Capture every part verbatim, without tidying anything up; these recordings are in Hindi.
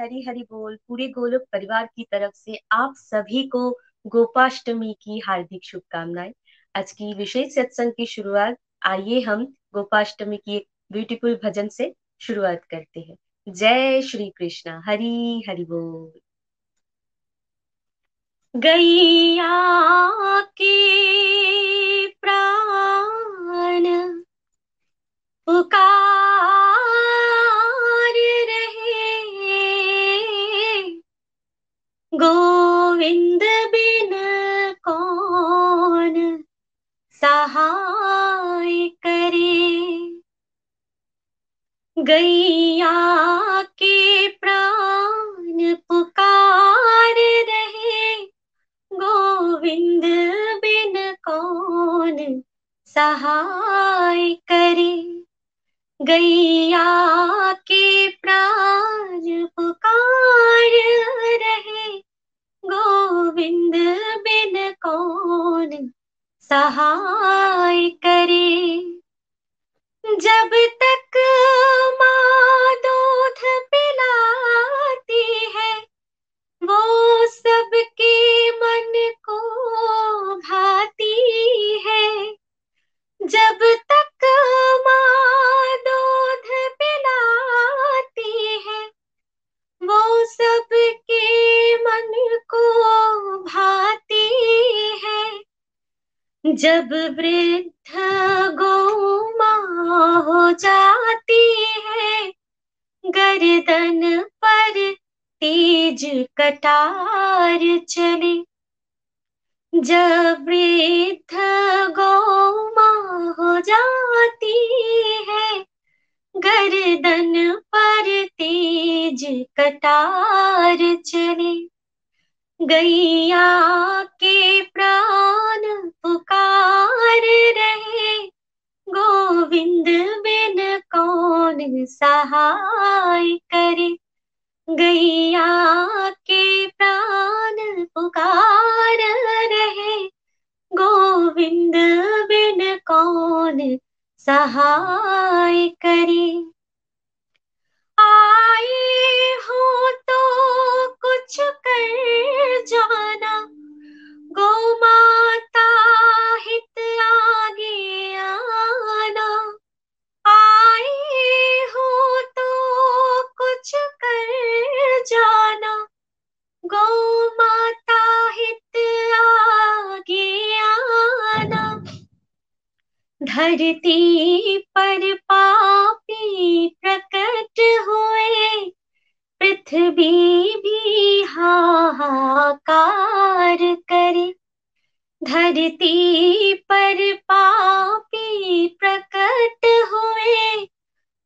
हरी हरी बोल। पूरे गोलोक परिवार की तरफ से आप सभी को गोपाष्टमी की हार्दिक शुभकामनाएं। आज की विशेष सत्संग की शुरुआत, आइए हम गोपाष्टमी की एक ब्यूटीफुल भजन से शुरुआत करते हैं। जय श्री कृष्ण। हरी हरि बोल। गैया के प्राण पुकार रहे गोविंद, बिन कौन सहाय करे। गैया के प्राण पुकार रहे गोविंद, बिन कौन सहाय करे। गैया के प्राण पुकार रहे गोविंद, बिन कौन सहाय करे। जब तक माँ दूध पिलाती है वो सबके मन को भाती है। जब तक माँ दूध पिलाती है वो सबके मन को भाती है। जब वृद्ध गौ माँ हो जाती है गर्दन पर तेज कटार चले। जब वृद्ध गौ माँ हो जाती है गर्दन पर तेज कटार चले। गैया के प्राण पुकार रहे गोविंद, बिन कौन सहाय करे। गैया के प्राण पुकार रहे गोविंद, बिन कौन सहाय करे। आए हो तो कुछ कर जाना गोमाता हित आगे आना। आए हो तो कुछ कर जाना गोमाता हित आगे आना। धरती पर पापी प्रकट हुए पृथ्वी भी हाहाकार करे। धरती पर पापी प्रकट हुए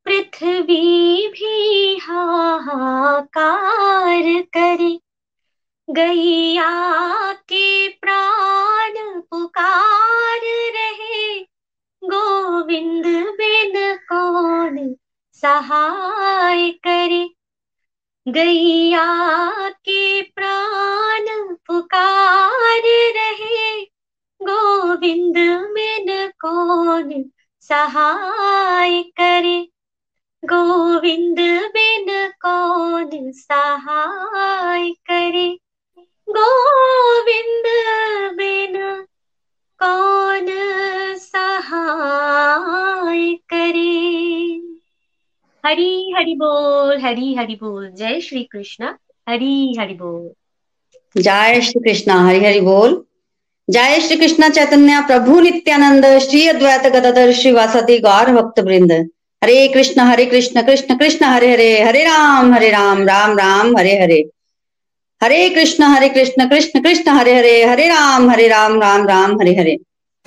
पृथ्वी भी हाहाकार करे। गैया के प्राण पुकार रहे गोविंद, बिन कौन सहाय करे। गैया के प्राण पुकार रहे गोविंद, बिन कौन सहाय करे। गोविंद, बिन कौन सहाय करे। गोविंद, बिन कौन सहाय करे। हरी हरि बोल। हरी हरि बोल। जय श्री कृष्ण। हरी हरि बोल। जय श्री कृष्ण। हरी हरि बोल। जय श्री कृष्ण चैतन्य प्रभु नित्यानंद श्री अद्वैत गदाधर श्री वासुदेव गौर भक्त वृंद। हरे कृष्ण हरे कृष्ण कृष्ण कृष्ण हरे हरे, हरे राम हरे राम राम राम हरे हरे, हरे कृष्ण हरे कृष्ण कृष्ण कृष्ण हरे हरे, हरे राम हरे राम राम राम हरे हरे,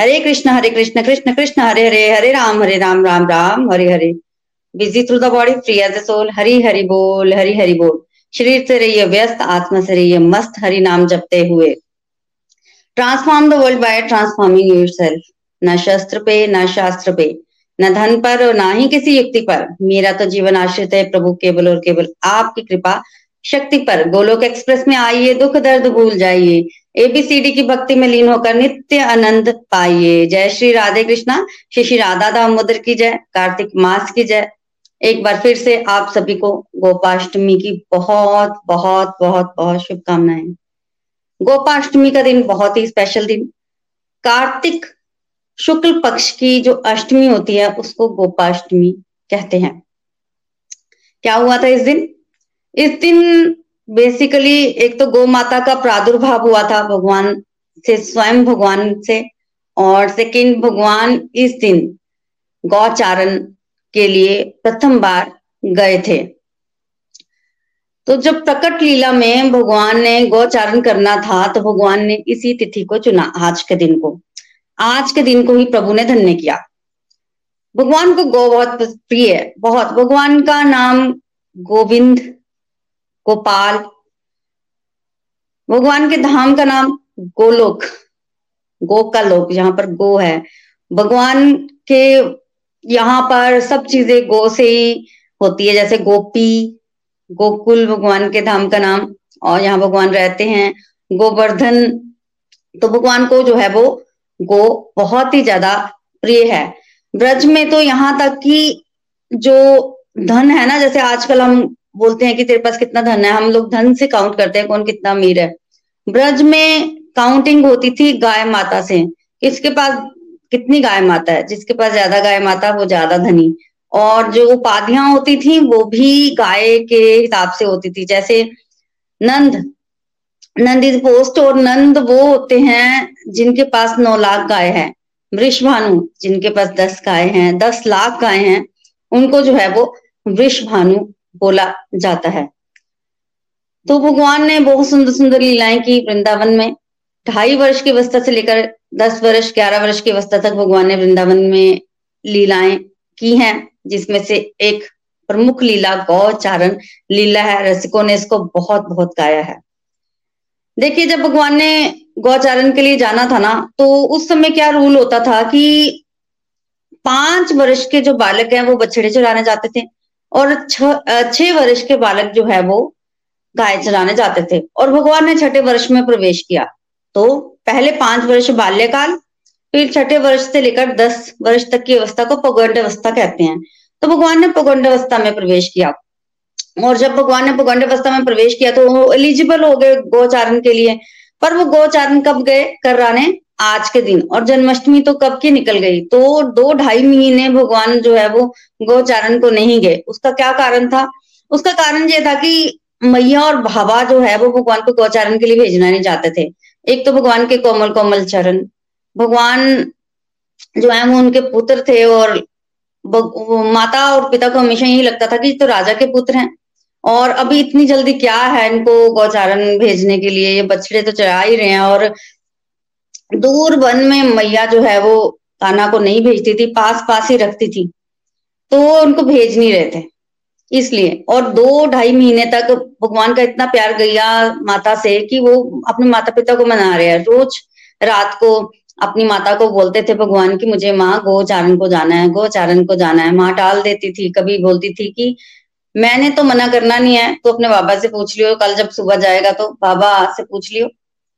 हरे कृष्ण हरे कृष्ण कृष्ण कृष्ण हरे हरे, हरे Ram Hare Ram Ram Ram Hare Hare. Busy through the body, free as the soul. Hari Hari बोल, हरि हरि बोल। शरीर से रहिए व्यस्त, आत्मा से रहिए मस्त, हरि नाम जपते हुए। Transform the world by transforming yourself. ना शस्त्र पे, ना शास्त्र पे, ना धन पर और ना ही किसी युक्ति पर। मेरा तो जीवन आश्रित है प्रभु केवल और केवल आपकी कृपा शक्ति पर। गोलोक एक्सप्रेस में आइए, दुख दर्द भूल जाइए, एबीसीडी की भक्ति में लीन होकर नित्य आनंद पाइए। जय श्री राधे कृष्णा, श्री श्री राधा दामोदर की जय, कार्तिक मास की जय। एक बार फिर से आप सभी को गोपाष्टमी की बहुत बहुत बहुत बहुत शुभकामनाएं। गोपाष्टमी का दिन बहुत ही स्पेशल दिन। कार्तिक शुक्ल पक्ष की जो अष्टमी होती है उसको गोपाष्टमी कहते हैं। क्या हुआ था इस दिन? इस दिन बेसिकली एक तो गौ माता का प्रादुर्भाव हुआ था भगवान से, स्वयं भगवान से, और सेकंड भगवान इस दिन गौचारण के लिए प्रथम बार गए थे। तो जब प्रकट लीला में भगवान ने गौचारण करना था तो भगवान ने इसी तिथि को चुना, आज के दिन को। आज के दिन को ही प्रभु ने धन्य किया। भगवान को गौ बहुत प्रिय है, बहुत। भगवान का नाम गोविंद, गोपाल। भगवान के धाम का नाम गोलोक, गो का लोक, जहां पर गो है। भगवान के यहाँ पर सब चीजें गो से ही होती है, जैसे गोपी, गोकुल भगवान के धाम का नाम, और यहाँ भगवान रहते हैं गोवर्धन। तो भगवान को जो है वो गो बहुत ही ज्यादा प्रिय है। ब्रज में तो यहाँ तक कि जो धन है ना, जैसे आजकल हम बोलते हैं कि तेरे पास कितना धन है, हम लोग धन से काउंट करते हैं कौन कितना अमीर है। ब्रज में काउंटिंग होती थी गाय माता से, इसके पास कितनी गाय माता है, जिसके पास ज्यादा गाय माता वो ज्यादा धनी। और जो उपाधियां होती थी वो भी गाय के हिसाब से होती थी, जैसे नंद, नंद इज पोस्ट, और नंद वो होते हैं जिनके पास नौ लाख गाय है। वृषभानु जिनके पास दस गाय हैं, दस लाख गाय हैं, उनको जो है वो वृषभानु बोला जाता है। तो भगवान ने बहुत सुंदर सुंदर लीलाएं की वृंदावन में। ढाई वर्ष की अवस्था से लेकर दस वर्ष, ग्यारह वर्ष की अवस्था तक भगवान ने वृंदावन में लीलाएं की हैं, जिसमें से एक प्रमुख लीला गौचारण लीला है। रसिकों ने इसको बहुत बहुत गाया है। देखिए, जब भगवान ने गौचारण के लिए जाना था ना, तो उस समय क्या रूल होता था कि पांच वर्ष के जो बालक हैं वो बछड़े चराने जाते थे, और छह वर्ष के बालक जो है वो गाय चराने जाते थे। और भगवान ने छठे वर्ष में प्रवेश किया, तो पहले पांच वर्ष बाल्यकाल, फिर छठे वर्ष से लेकर दस वर्ष तक की अवस्था को पौगंड अवस्था कहते हैं। तो भगवान ने पौगंड अवस्था में प्रवेश किया, और जब भगवान ने पौगंड अवस्था में प्रवेश किया तो वो एलिजिबल हो गए गौचारण के लिए। पर वो गौचारण कब गए कराने? आज के दिन। और जन्माष्टमी तो कब की निकल गई, तो दो ढाई महीने भगवान जो है वो गौचारण को नहीं गए। उसका क्या कारण था? उसका कारण ये था कि मैया और भावा जो है वो भगवान को गौचारण के लिए भेजना नहीं चाहते थे। एक तो भगवान के कोमल कोमल चरण, भगवान जो है वो उनके पुत्र थे, और माता और पिता को हमेशा यही लगता था कि तो राजा के पुत्र हैं, और अभी इतनी जल्दी क्या है इनको गौचारण भेजने के लिए, ये बछड़े तो चरा ही रहे हैं। और दूर वन में मैया जो है वो कान्हा को नहीं भेजती थी, पास पास ही रखती थी, तो उनको भेज नहीं रहे थे इसलिए। और दो ढाई महीने तक भगवान का इतना प्यार गया माता से कि वो अपने माता पिता को मना रहे हैं। रोज रात को अपनी माता को बोलते थे भगवान की मुझे माँ गौचारण को जाना है, गौचारण को जाना है। माँ टाल देती थी, कभी बोलती थी कि मैंने तो मना करना नहीं है, तो अपने बाबा से पूछ लियो, कल जब सुबह जाएगा तो बाबा से पूछ लियो।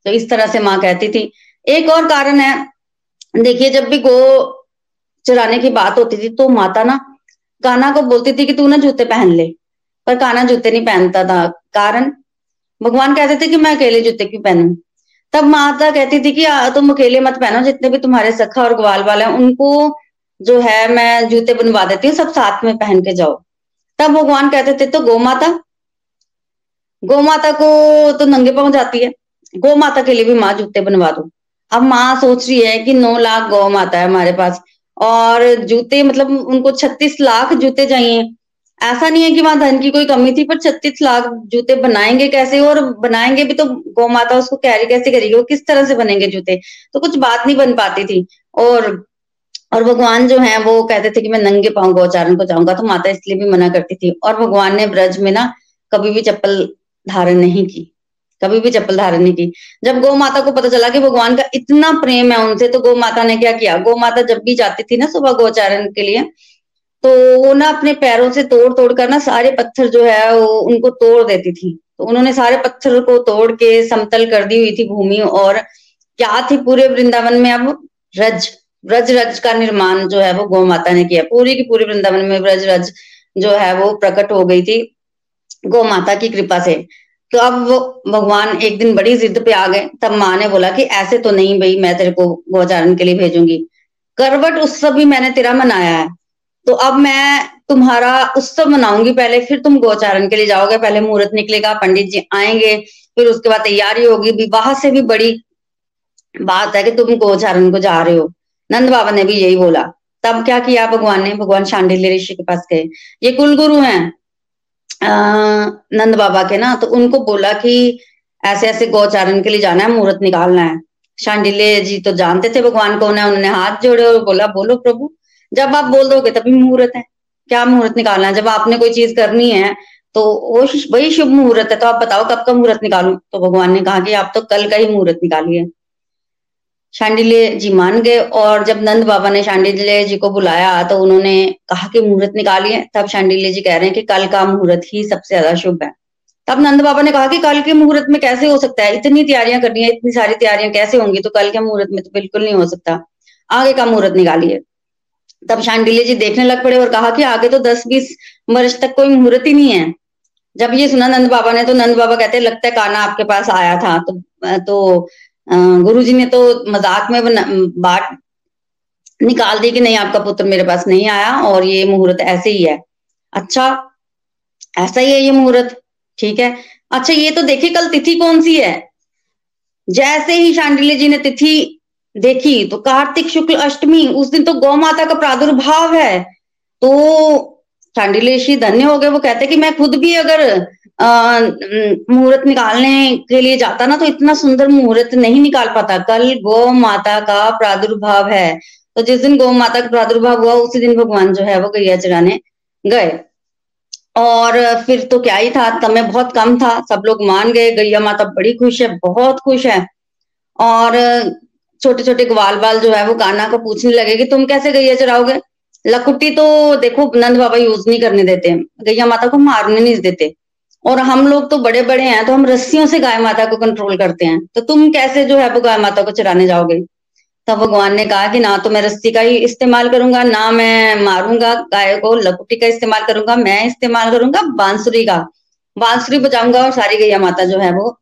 तो इस तरह से माँ कहती थी। एक और कारण है, देखिए, जब भी गो चराने की बात होती थी तो माता ना कान्हा को बोलती थी कि तू ना जूते पहन ले, पर कान्हा जूते नहीं पहनता था। कारण भगवान कहते थे कि मैं अकेले जूते क्यों पहनूं। तब माता कहती थी कि तुम अकेले मत पहनो, जितने भी तुम्हारे सखा और ग्वाल वाले हैं उनको जो है मैं जूते बनवा देती हूँ, सब साथ में पहन के जाओ। तब भगवान कहते थे तो गौ माता, गौ माता को तो नंगे पांव जाती है, गौ माता के लिए भी माँ जूते बनवा दो। अब माँ सोच रही है कि नौ लाख गौ माता है हमारे पास, और जूते मतलब उनको छत्तीस लाख जूते चाहिए। ऐसा नहीं है कि वहां धन की कोई कमी थी, पर छत्तीस लाख जूते बनाएंगे कैसे, और बनाएंगे भी तो गौ माता उसको कैरी कैसे करेगी, वो किस तरह से बनेंगे जूते, तो कुछ बात नहीं बन पाती थी। और और भगवान जो है वो कहते थे कि मैं नंगे पांव गौचारण को जाऊंगा, तो माता इसलिए भी मना करती थी। और भगवान ने ब्रज में ना कभी भी चप्पल धारण नहीं की, कभी भी चप्पल धारण नहीं की। जब गौ माता को पता चला कि भगवान का इतना प्रेम है उनसे, तो गौ माता ने क्या किया, गौ माता जब भी जाती थी ना सुबह गौचारण के लिए, तो वो ना अपने पैरों से तोड़ तोड़ कर ना सारे पत्थर जो है वो उनको तोड़ देती थी। तो उन्होंने सारे पत्थर को तोड़ के समतल कर दी हुई थी भूमि, और क्या थी पूरे वृंदावन में अब रज रज रज का निर्माण जो है वो गौ माता ने किया। पूरी की पूरी वृंदावन में रज रज जो है वो प्रकट हो गई थी गौ माता की कृपा से। तो अब वो भगवान एक दिन बड़ी जिद पे आ गए। तब माँ ने बोला कि ऐसे तो नहीं भाई, मैं तेरे को गौचारण के लिए भेजूंगी, करवट उत्सव भी मैंने तेरा मनाया है, तो अब मैं तुम्हारा उत्सव मनाऊंगी पहले, फिर तुम गौचारण के लिए जाओगे। पहले मुहूर्त निकलेगा, पंडित जी आएंगे, फिर उसके बाद तैयारी होगी। विवाह से भी बड़ी बात है कि तुम गौचारण को जा रहे हो। नंद बाबा ने भी यही बोला। तब क्या किया भगवान ने, भगवान शांडिल्य ऋषि के पास गए, ये कुल गुरु हैं अः नंद बाबा के ना, तो उनको बोला कि ऐसे ऐसे गौचारण के लिए जाना है, मुहूर्त निकालना है। शांडिल्य जी तो जानते थे भगवान कौन है, उन्होंने हाथ जोड़े और बोला, बोलो प्रभु, जब आप बोल दोगे तभी मुहूर्त है, क्या मुहूर्त निकालना है, जब आपने कोई चीज करनी है तो वो वही शुभ मुहूर्त है, तो आप बताओ कब का मुहूर्त निकालूं। तो भगवान ने कहा कि आप तो कल का ही मुहूर्त निकालिए। शांडिल्य जी मान गए, और जब नंद बाबा ने शांडिल्य जी को बुलाया तो उन्होंने कहा कि मुहूर्त निकालिए। तब शांडिल्य जी कह रहे हैं कि कल का मुहूर्त ही सबसे ज्यादा शुभ है। तब नंद बाबा ने कहा कि कल के मुहूर्त में कैसे हो सकता है, इतनी तैयारियां करनी है, इतनी सारी तैयारियां कैसे होंगी, तो कल के मुहूर्त में तो बिल्कुल नहीं हो सकता, आगे का मुहूर्त निकालिए। तब शांडिल्य जी देखने लग पड़े और कहा कि आगे तो दस बीस वर्ष तक कोई मुहूर्त ही नहीं है। जब ये सुना नंद बाबा ने, तो नंद बाबा कहते हैं, लगता है कान्हा आपके पास आया था, तो तो गुरुजी ने तो मजाक में बात निकाल दी कि नहीं, आपका पुत्र मेरे पास नहीं आया और ये मुहूर्त ऐसे ही है। अच्छा, ऐसा ही है ये मुहूर्त, ठीक है। अच्छा ये तो देखिए कल तिथि कौन सी है। जैसे ही शांडिल्य जी ने तिथि देखी तो कार्तिक शुक्ल अष्टमी, उस दिन तो गौ माता का प्रादुर्भाव है। तो शांडिल्य ऋषि धन्य हो गए। वो कहते कि मैं खुद भी अगर अः मुहूर्त निकालने के लिए जाता ना तो इतना सुंदर मुहूर्त नहीं निकाल पाता। कल गौ माता का प्रादुर्भाव है, तो जिस दिन गौ माता का प्रादुर्भाव हुआ उसी दिन भगवान जो है वो गैया चराने गए। और फिर तो क्या ही था, समय बहुत कम था, सब लोग मान गए। गैया माता बड़ी खुश है, बहुत खुश है। और छोटे छोटे ग्वाल बाल जो है वो कान्हा को पूछने लगे कि तुम कैसे गैया चराओगे। लकुटी तो देखो नंद बाबा यूज नहीं करने देते, गैया माता को मारने नहीं देते, और हम लोग तो बड़े बड़े हैं, तो हम रस्सियों से गाय माता को कंट्रोल करते हैं, तो तुम कैसे जो है वो गाय माता को चराने जाओगे। तब भगवान ने कहा कि ना तो मैं रस्सी का ही इस्तेमाल करूंगा, ना मैं मारूंगा गाय को, लकुटी का इस्तेमाल करूंगा, मैं इस्तेमाल करूंगा बांसुरी का, बांसुरी बजाऊंगा और सारी गैया माता जो है वो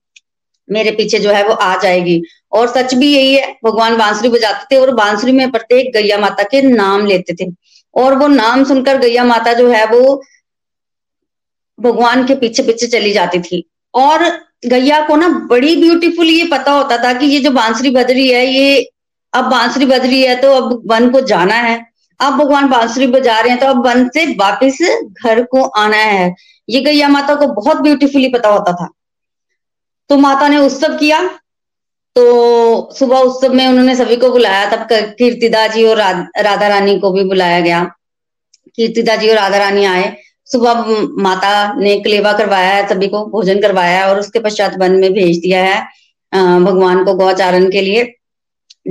मेरे पीछे जो है वो आ जाएगी। और सच भी यही है, भगवान बांसुरी बजाते थे और बांसुरी में प्रत्येक गैया माता के नाम लेते थे, और वो नाम सुनकर गैया माता जो है वो भगवान के पीछे पीछे चली जाती थी। और गैया को ना बड़ी ब्यूटीफुल ये पता होता था कि ये जो बांसुरी बज रही है, ये अब बांसुरी बज रही है तो अब वन को जाना है, अब भगवान बांसुरी बजा रहे हैं तो अब वन से वापिस घर को आना है। ये गैया माता को बहुत ब्यूटीफुली पता होता था। तो माता ने उत्सव किया, तो सुबह उत्सव में उन्होंने सभी को बुलाया। तब कीर्तिदा जी और राधा रानी को भी बुलाया गया। कीर्तिदा जी और राधा रानी आए, सुबह माता ने कलेवा करवाया है, सभी को भोजन करवाया है, और उसके पश्चात वन में भेज दिया है भगवान को गौचारण के लिए।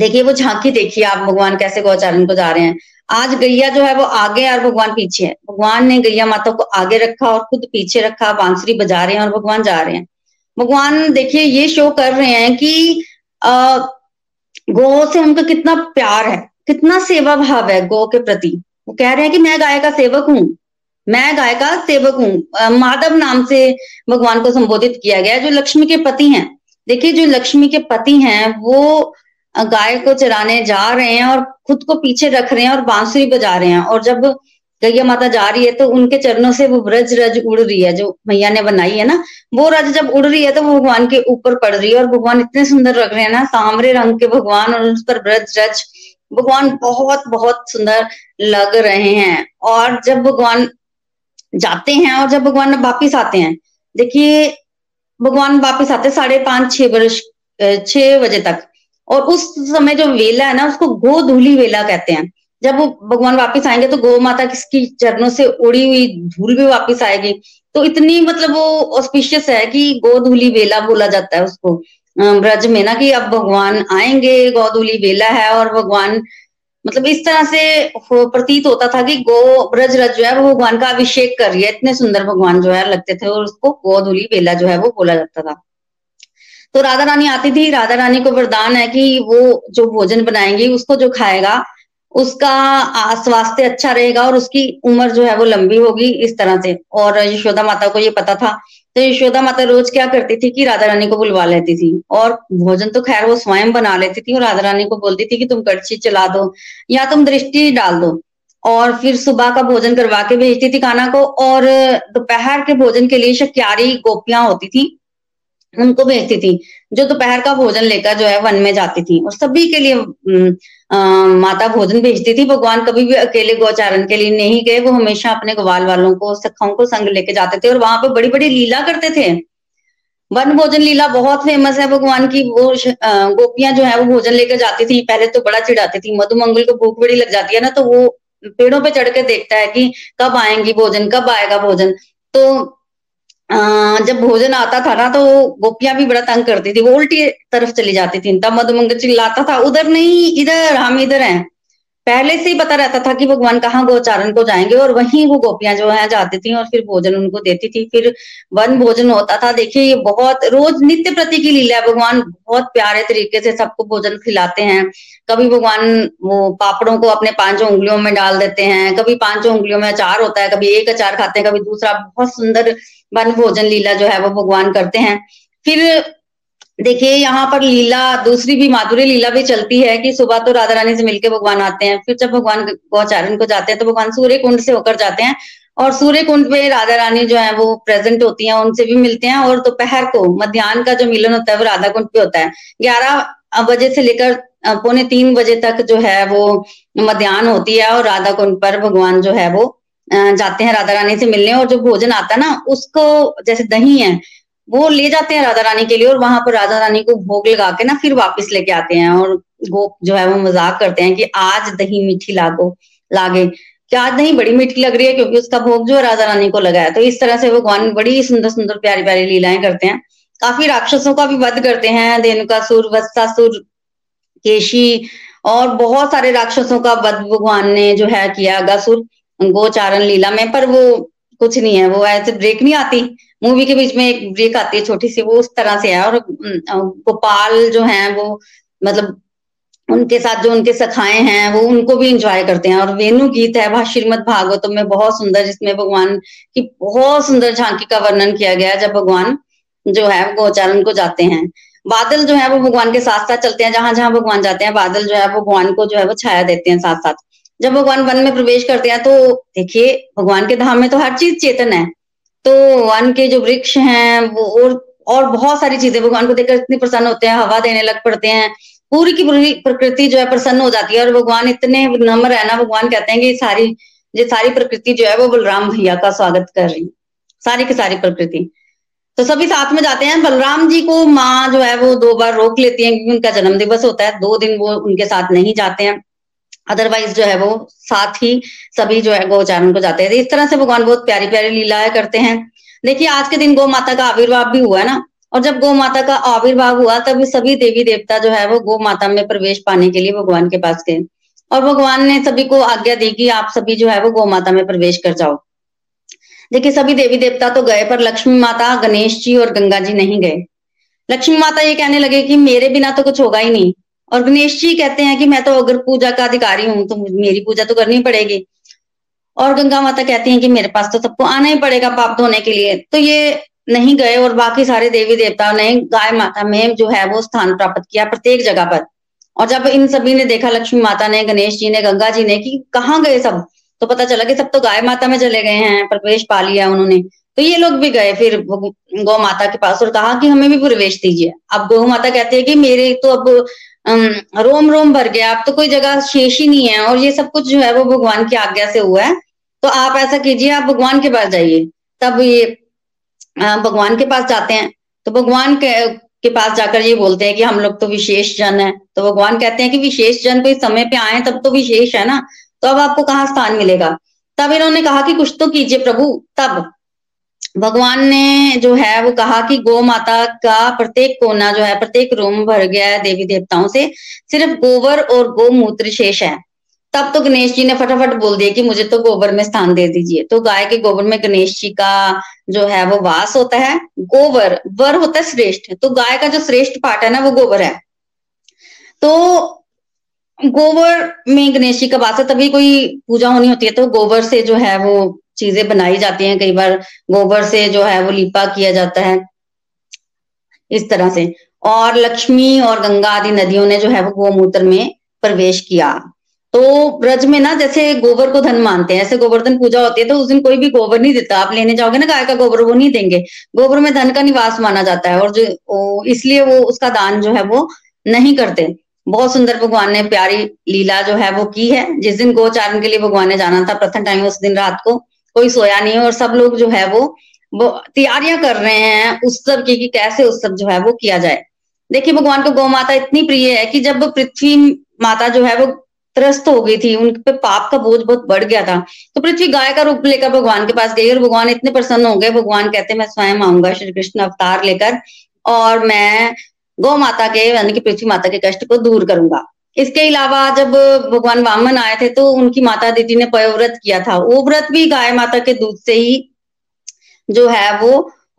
देखिए वो झांकी देखिए आप, भगवान कैसे गौचारण को जा रहे हैं। आज गैया जो है वो आगे और भगवान पीछे है। भगवान ने गैया माता को आगे रखा और खुद पीछे रखा, बांसुरी बजा रहे हैं और भगवान जा रहे हैं। भगवान देखिए ये शो कर रहे हैं कि अः गौ से उनका कितना प्यार है, कितना सेवा भाव है गौ के प्रति। वो कह रहे हैं कि मैं गाय का सेवक हूँ, मैं गाय का सेवक हूँ। माधव नाम से भगवान को संबोधित किया गया, जो लक्ष्मी के पति हैं। देखिए जो लक्ष्मी के पति हैं वो गाय को चराने जा रहे हैं और खुद को पीछे रख रहे हैं और बांसुरी बजा रहे हैं। और जब गैया माता जा रही है तो उनके चरणों से वो ब्रज रज उड़ रही है, जो मैया ने बनाई है ना, वो रज जब उड़ रही है तो वो भगवान के ऊपर पड़ रही है। और भगवान इतने सुंदर लग रहे हैं ना, सांवरे रंग के भगवान और उस पर ब्रज रज भगवान बहुत बहुत सुंदर लग रहे हैं। और जब भगवान जाते हैं और जब भगवान वापिस आते हैं, देखिए भगवान वापिस आते साढ़े पांच छह वर्ष छह बजे तक, और उस समय जो वेला है ना उसको गोधूली वेला कहते हैं। जब वो भगवान वापिस आएंगे तो गौ माता किसकी चरणों से उड़ी हुई धूल भी वापिस आएगी, तो इतनी मतलब वो ऑस्पिशियस है कि गोधूली वेला बोला जाता है उसको ब्रज में ना, कि अब भगवान आएंगे, गोधूली वेला है। और भगवान मतलब इस तरह से प्रतीत होता था कि गो ब्रज रज जो है वो भगवान का अभिषेक कर रही है, इतने सुंदर भगवान जो है लगते थे, और उसको गोधूली वेला जो है वो बोला जाता था। तो राधा रानी आती थी, राधा रानी को वरदान है कि वो जो भोजन बनाएंगी उसको जो खाएगा उसका स्वास्थ्य अच्छा रहेगा और उसकी उम्र जो है वो लंबी होगी, इस तरह से। और यशोदा माता को ये पता था, तो यशोदा माता रोज क्या करती थी कि राधा रानी को बुलवा लेती थी, और भोजन तो खैर वो स्वयं बना लेती थी, और राधा रानी को बोलती थी कि तुम कड़छी चला दो या तुम दृष्टि डाल दो, और फिर सुबह का भोजन करवा के भेजती थी कान्हा को। और दोपहर के भोजन के लिए शक्यारी गोपियां होती थी, उनको भेजती थी, जो दोपहर का भोजन लेकर जो है वन में जाती थी, और सभी के लिए आ, माता भोजन भेजती थी। भगवान कभी भी अकेले गोचारण के लिए नहीं गए, वो हमेशा अपने ग्वाल वालों को, सखाओं को संग लेके जाते थे, और वहां पे बड़ी बड़ी लीला करते थे। वन भोजन लीला बहुत फेमस है भगवान की। वो गोपियां जो है वो भोजन लेकर जाती थी, पहले तो बड़ा चिढ़ाती थी, मधुमंगल को भूख बड़ी लग जाती है ना, तो वो पेड़ों पे चढ़ के देखता है कि कब आएंगी भोजन, कब आएगा भोजन। तो जब भोजन आता था ना तो गोपियां भी बड़ा तंग करती थी, वो उल्टी तरफ चली जाती थी, तब मधुमंगल चिल्लाता था, उधर नहीं इधर, हम इधर हैं। पहले से ही पता रहता था कि भगवान कहाँ गोचारण को जाएंगे, और वहीं वो गोपियां जो है जाती थी और फिर भोजन उनको देती थी, फिर वन भोजन होता था। देखिए ये बहुत रोज नित्य प्रति की लीला है, भगवान बहुत प्यारे तरीके से सबको भोजन खिलाते हैं। कभी भगवान वो पापड़ों को अपने पांचों उंगलियों में डाल देते हैं, कभी पांचों उंगलियों में अचार होता है, कभी एक अचार खाते हैं, कभी दूसरा, बहुत सुंदर वन भोजन लीला जो है वो भगवान करते हैं। फिर देखिए यहाँ पर लीला दूसरी भी, माधुरी लीला भी चलती है कि सुबह तो राधा रानी से मिलके भगवान आते हैं, फिर जब भगवान गौचारण को जाते हैं तो भगवान सूर्य कुंड से होकर जाते हैं, और सूर्य कुंड पे राधा रानी जो है वो प्रेजेंट होती हैं, उनसे भी मिलते हैं। और दोपहर को मध्याह्न का जो मिलन होता है वो राधा कुंड पे होता है, ग्यारह बजे से लेकर पौने तीन बजे तक जो है वो मध्याह्न होती है, और राधा कुंड पर भगवान जो है वो जाते हैं राधा रानी से मिलने। और जो भोजन आता है ना उसको, जैसे दही है वो ले जाते हैं राधा रानी के लिए, और वहां पर राधा रानी को भोग लगा के ना फिर वापस लेके आते हैं, और गोप जो है वो मजाक करते हैं कि आज दही मीठी लागो लागे, क्या आज दही बड़ी मीठी लग रही है, क्योंकि उसका भोग जो राधा रानी को लगाया। तो इस तरह से भगवान बड़ी सुंदर सुंदर प्यारी प्यारी लीलाएं करते हैं। काफी राक्षसों का भी वध करते हैं, धेनुकासुर, वत्सासुर, केशी, और बहुत सारे राक्षसों का वध भगवान ने जो है किया अगासुर गोचारण लीला में। पर वो कुछ नहीं है, वो ऐसे ब्रेक नहीं आती, मूवी के बीच में एक ब्रेक आती है छोटी सी, वो उस तरह से है। और गोपाल जो हैं वो मतलब उनके साथ जो उनके सखाएं हैं वो उनको भी एंजॉय करते हैं। और वेणु गीत है श्रीमद भागवत में बहुत सुंदर, जिसमें भगवान की बहुत सुंदर झांकी का वर्णन किया गया है, जब भगवान जो है गोचारण को जाते हैं। बादल जो है वो भगवान के साथ साथ चलते हैं, जहां जहां भगवान जाते हैं बादल जो है वो भगवान को जो है वो छाया देते हैं साथ साथ। जब भगवान वन में प्रवेश करते हैं तो देखिए भगवान के धाम में तो हर चीज चेतन है, तो वन के जो वृक्ष हैं वो और और बहुत सारी चीजें भगवान को देखकर इतनी प्रसन्न होते हैं, हवा देने लग पड़ते हैं, पूरी की पूरी प्रकृति जो है प्रसन्न हो जाती है। और भगवान इतने नम्र है ना, भगवान कहते हैं कि सारी ये सारी प्रकृति जो है वो बलराम भैया का स्वागत कर रही है, सारी की सारी प्रकृति। तो सभी साथ में जाते हैं। बलराम जी को माँ जो है वो दो बार रोक लेती है, क्योंकि उनका जन्मदिवस होता है, दो दिन वो उनके साथ नहीं जाते हैं, अदरवाइज जो है वो साथ ही सभी जो है गोचारण को जाते हैं। इस तरह से भगवान बहुत प्यारी प्यारी लीलाएं करते हैं। देखिए आज के दिन गौ माता का आविर्भाव भी हुआ है ना, और जब गौ माता का आविर्भाव हुआ तब सभी देवी देवता जो है वो गौ माता में प्रवेश पाने के लिए भगवान के पास गए, और भगवान ने सभी को आज्ञा दी कि आप सभी जो है वो गौ माता में प्रवेश कर जाओ। देखिए सभी देवी देवता तो गए, पर लक्ष्मी माता, गणेश जी और गंगा जी नहीं गए। लक्ष्मी माता ये कहने लगे कि मेरे बिना तो कुछ होगा ही नहीं, और गणेश जी कहते हैं कि मैं तो अगर पूजा का अधिकारी हूं तो मेरी पूजा तो करनी पड़ेगी, और गंगा माता कहती हैं कि मेरे पास तो सबको आना ही पड़ेगा पाप धोने के लिए। तो ये नहीं गए, और बाकी सारे देवी देवताओं ने गाय माता में जो है वो स्थान प्राप्त किया प्रत्येक जगह पर। और जब इन सभी ने देखा, लक्ष्मी माता ने, गणेश जी ने, गंगा जी ने, कि कहाँ गए सब, तो पता चला कि सब तो गाय माता में चले गए हैं, प्रवेश पा लिया उन्होंने। तो ये लोग भी गए फिर गौ माता के पास और कहा कि हमें भी प्रवेश दीजिए। अब गौ माता कहती है कि मेरे तो अब रोम रोम भर गया, अब तो कोई जगह शेष ही नहीं है, और ये सब कुछ जो है वो भगवान की आज्ञा से हुआ है। तो आप ऐसा कीजिए, आप भगवान के पास जाइए। तब ये भगवान के पास जाते हैं, तो भगवान के, के पास जाकर ये बोलते हैं कि हम लोग तो विशेष जन है। तो भगवान कहते हैं कि विशेष जन कोई समय पे आए तब तो विशेष है ना, तो अब आपको कहाँ स्थान मिलेगा। तब इन्होंने कहा कि कुछ तो कीजिए प्रभु। तब भगवान ने जो है वो कहा कि गौ माता का प्रत्येक कोना जो है, प्रत्येक रूम भर गया है देवी देवताओं से, सिर्फ गोबर और गोमूत्र शेष है। तब तो गणेश जी ने फटाफट बोल दिया कि मुझे तो गोबर में स्थान दे दीजिए। तो गाय के गोबर में गणेश जी का जो है वो वास होता है। गोबर वर होता है श्रेष्ठ, तो गाय का जो श्रेष्ठ पार्ट है ना वो गोबर है। तो गोबर में गणेश जी का वास है, तभी कोई पूजा होनी होती है। तो गोबर से जो है वो चीजें बनाई जाती हैं, कई बार गोबर से जो है वो लीपा किया जाता है इस तरह से। और लक्ष्मी और गंगा आदि नदियों ने जो है वो गोमूत्र में प्रवेश किया। तो ब्रज में ना जैसे गोबर को धन मानते हैं, ऐसे गोवर्धन पूजा होती है तो उस दिन कोई भी गोबर नहीं देता। आप लेने जाओगे ना गाय का गोबर, वो नहीं देंगे। गोबर में धन का निवास माना जाता है, और जो इसलिए वो उसका दान जो है वो नहीं करते। बहुत सुंदर भगवान ने प्यारी लीला जो है वो की है। जिस दिन गोचारण के लिए भगवान ने जाना था प्रथम टाइम, उस दिन रात को कोई सोया नहीं है, और सब लोग जो है वो वो तैयारियां कर रहे हैं उत्सव की कि कैसे उत्सव जो है वो किया जाए। देखिए भगवान को गौ माता इतनी प्रिय है कि जब पृथ्वी माता जो है वो त्रस्त हो गई थी, उन पे पाप का बोझ बहुत बढ़ गया था, तो पृथ्वी गाय का रूप लेकर भगवान के पास गई, और भगवान इतने प्रसन्न हो गए। भगवान कहते हैं मैं स्वयं आऊंगा श्री कृष्ण अवतार लेकर, और मैं गौ माता के यानी कि पृथ्वी माता के कष्ट को दूर करूंगा। इसके अलावा जब भगवान वामन आए थे तो उनकी माता दिति ने पयोव्रत किया था। वो व्रत भी गाय माता के दूध से ही जो है वो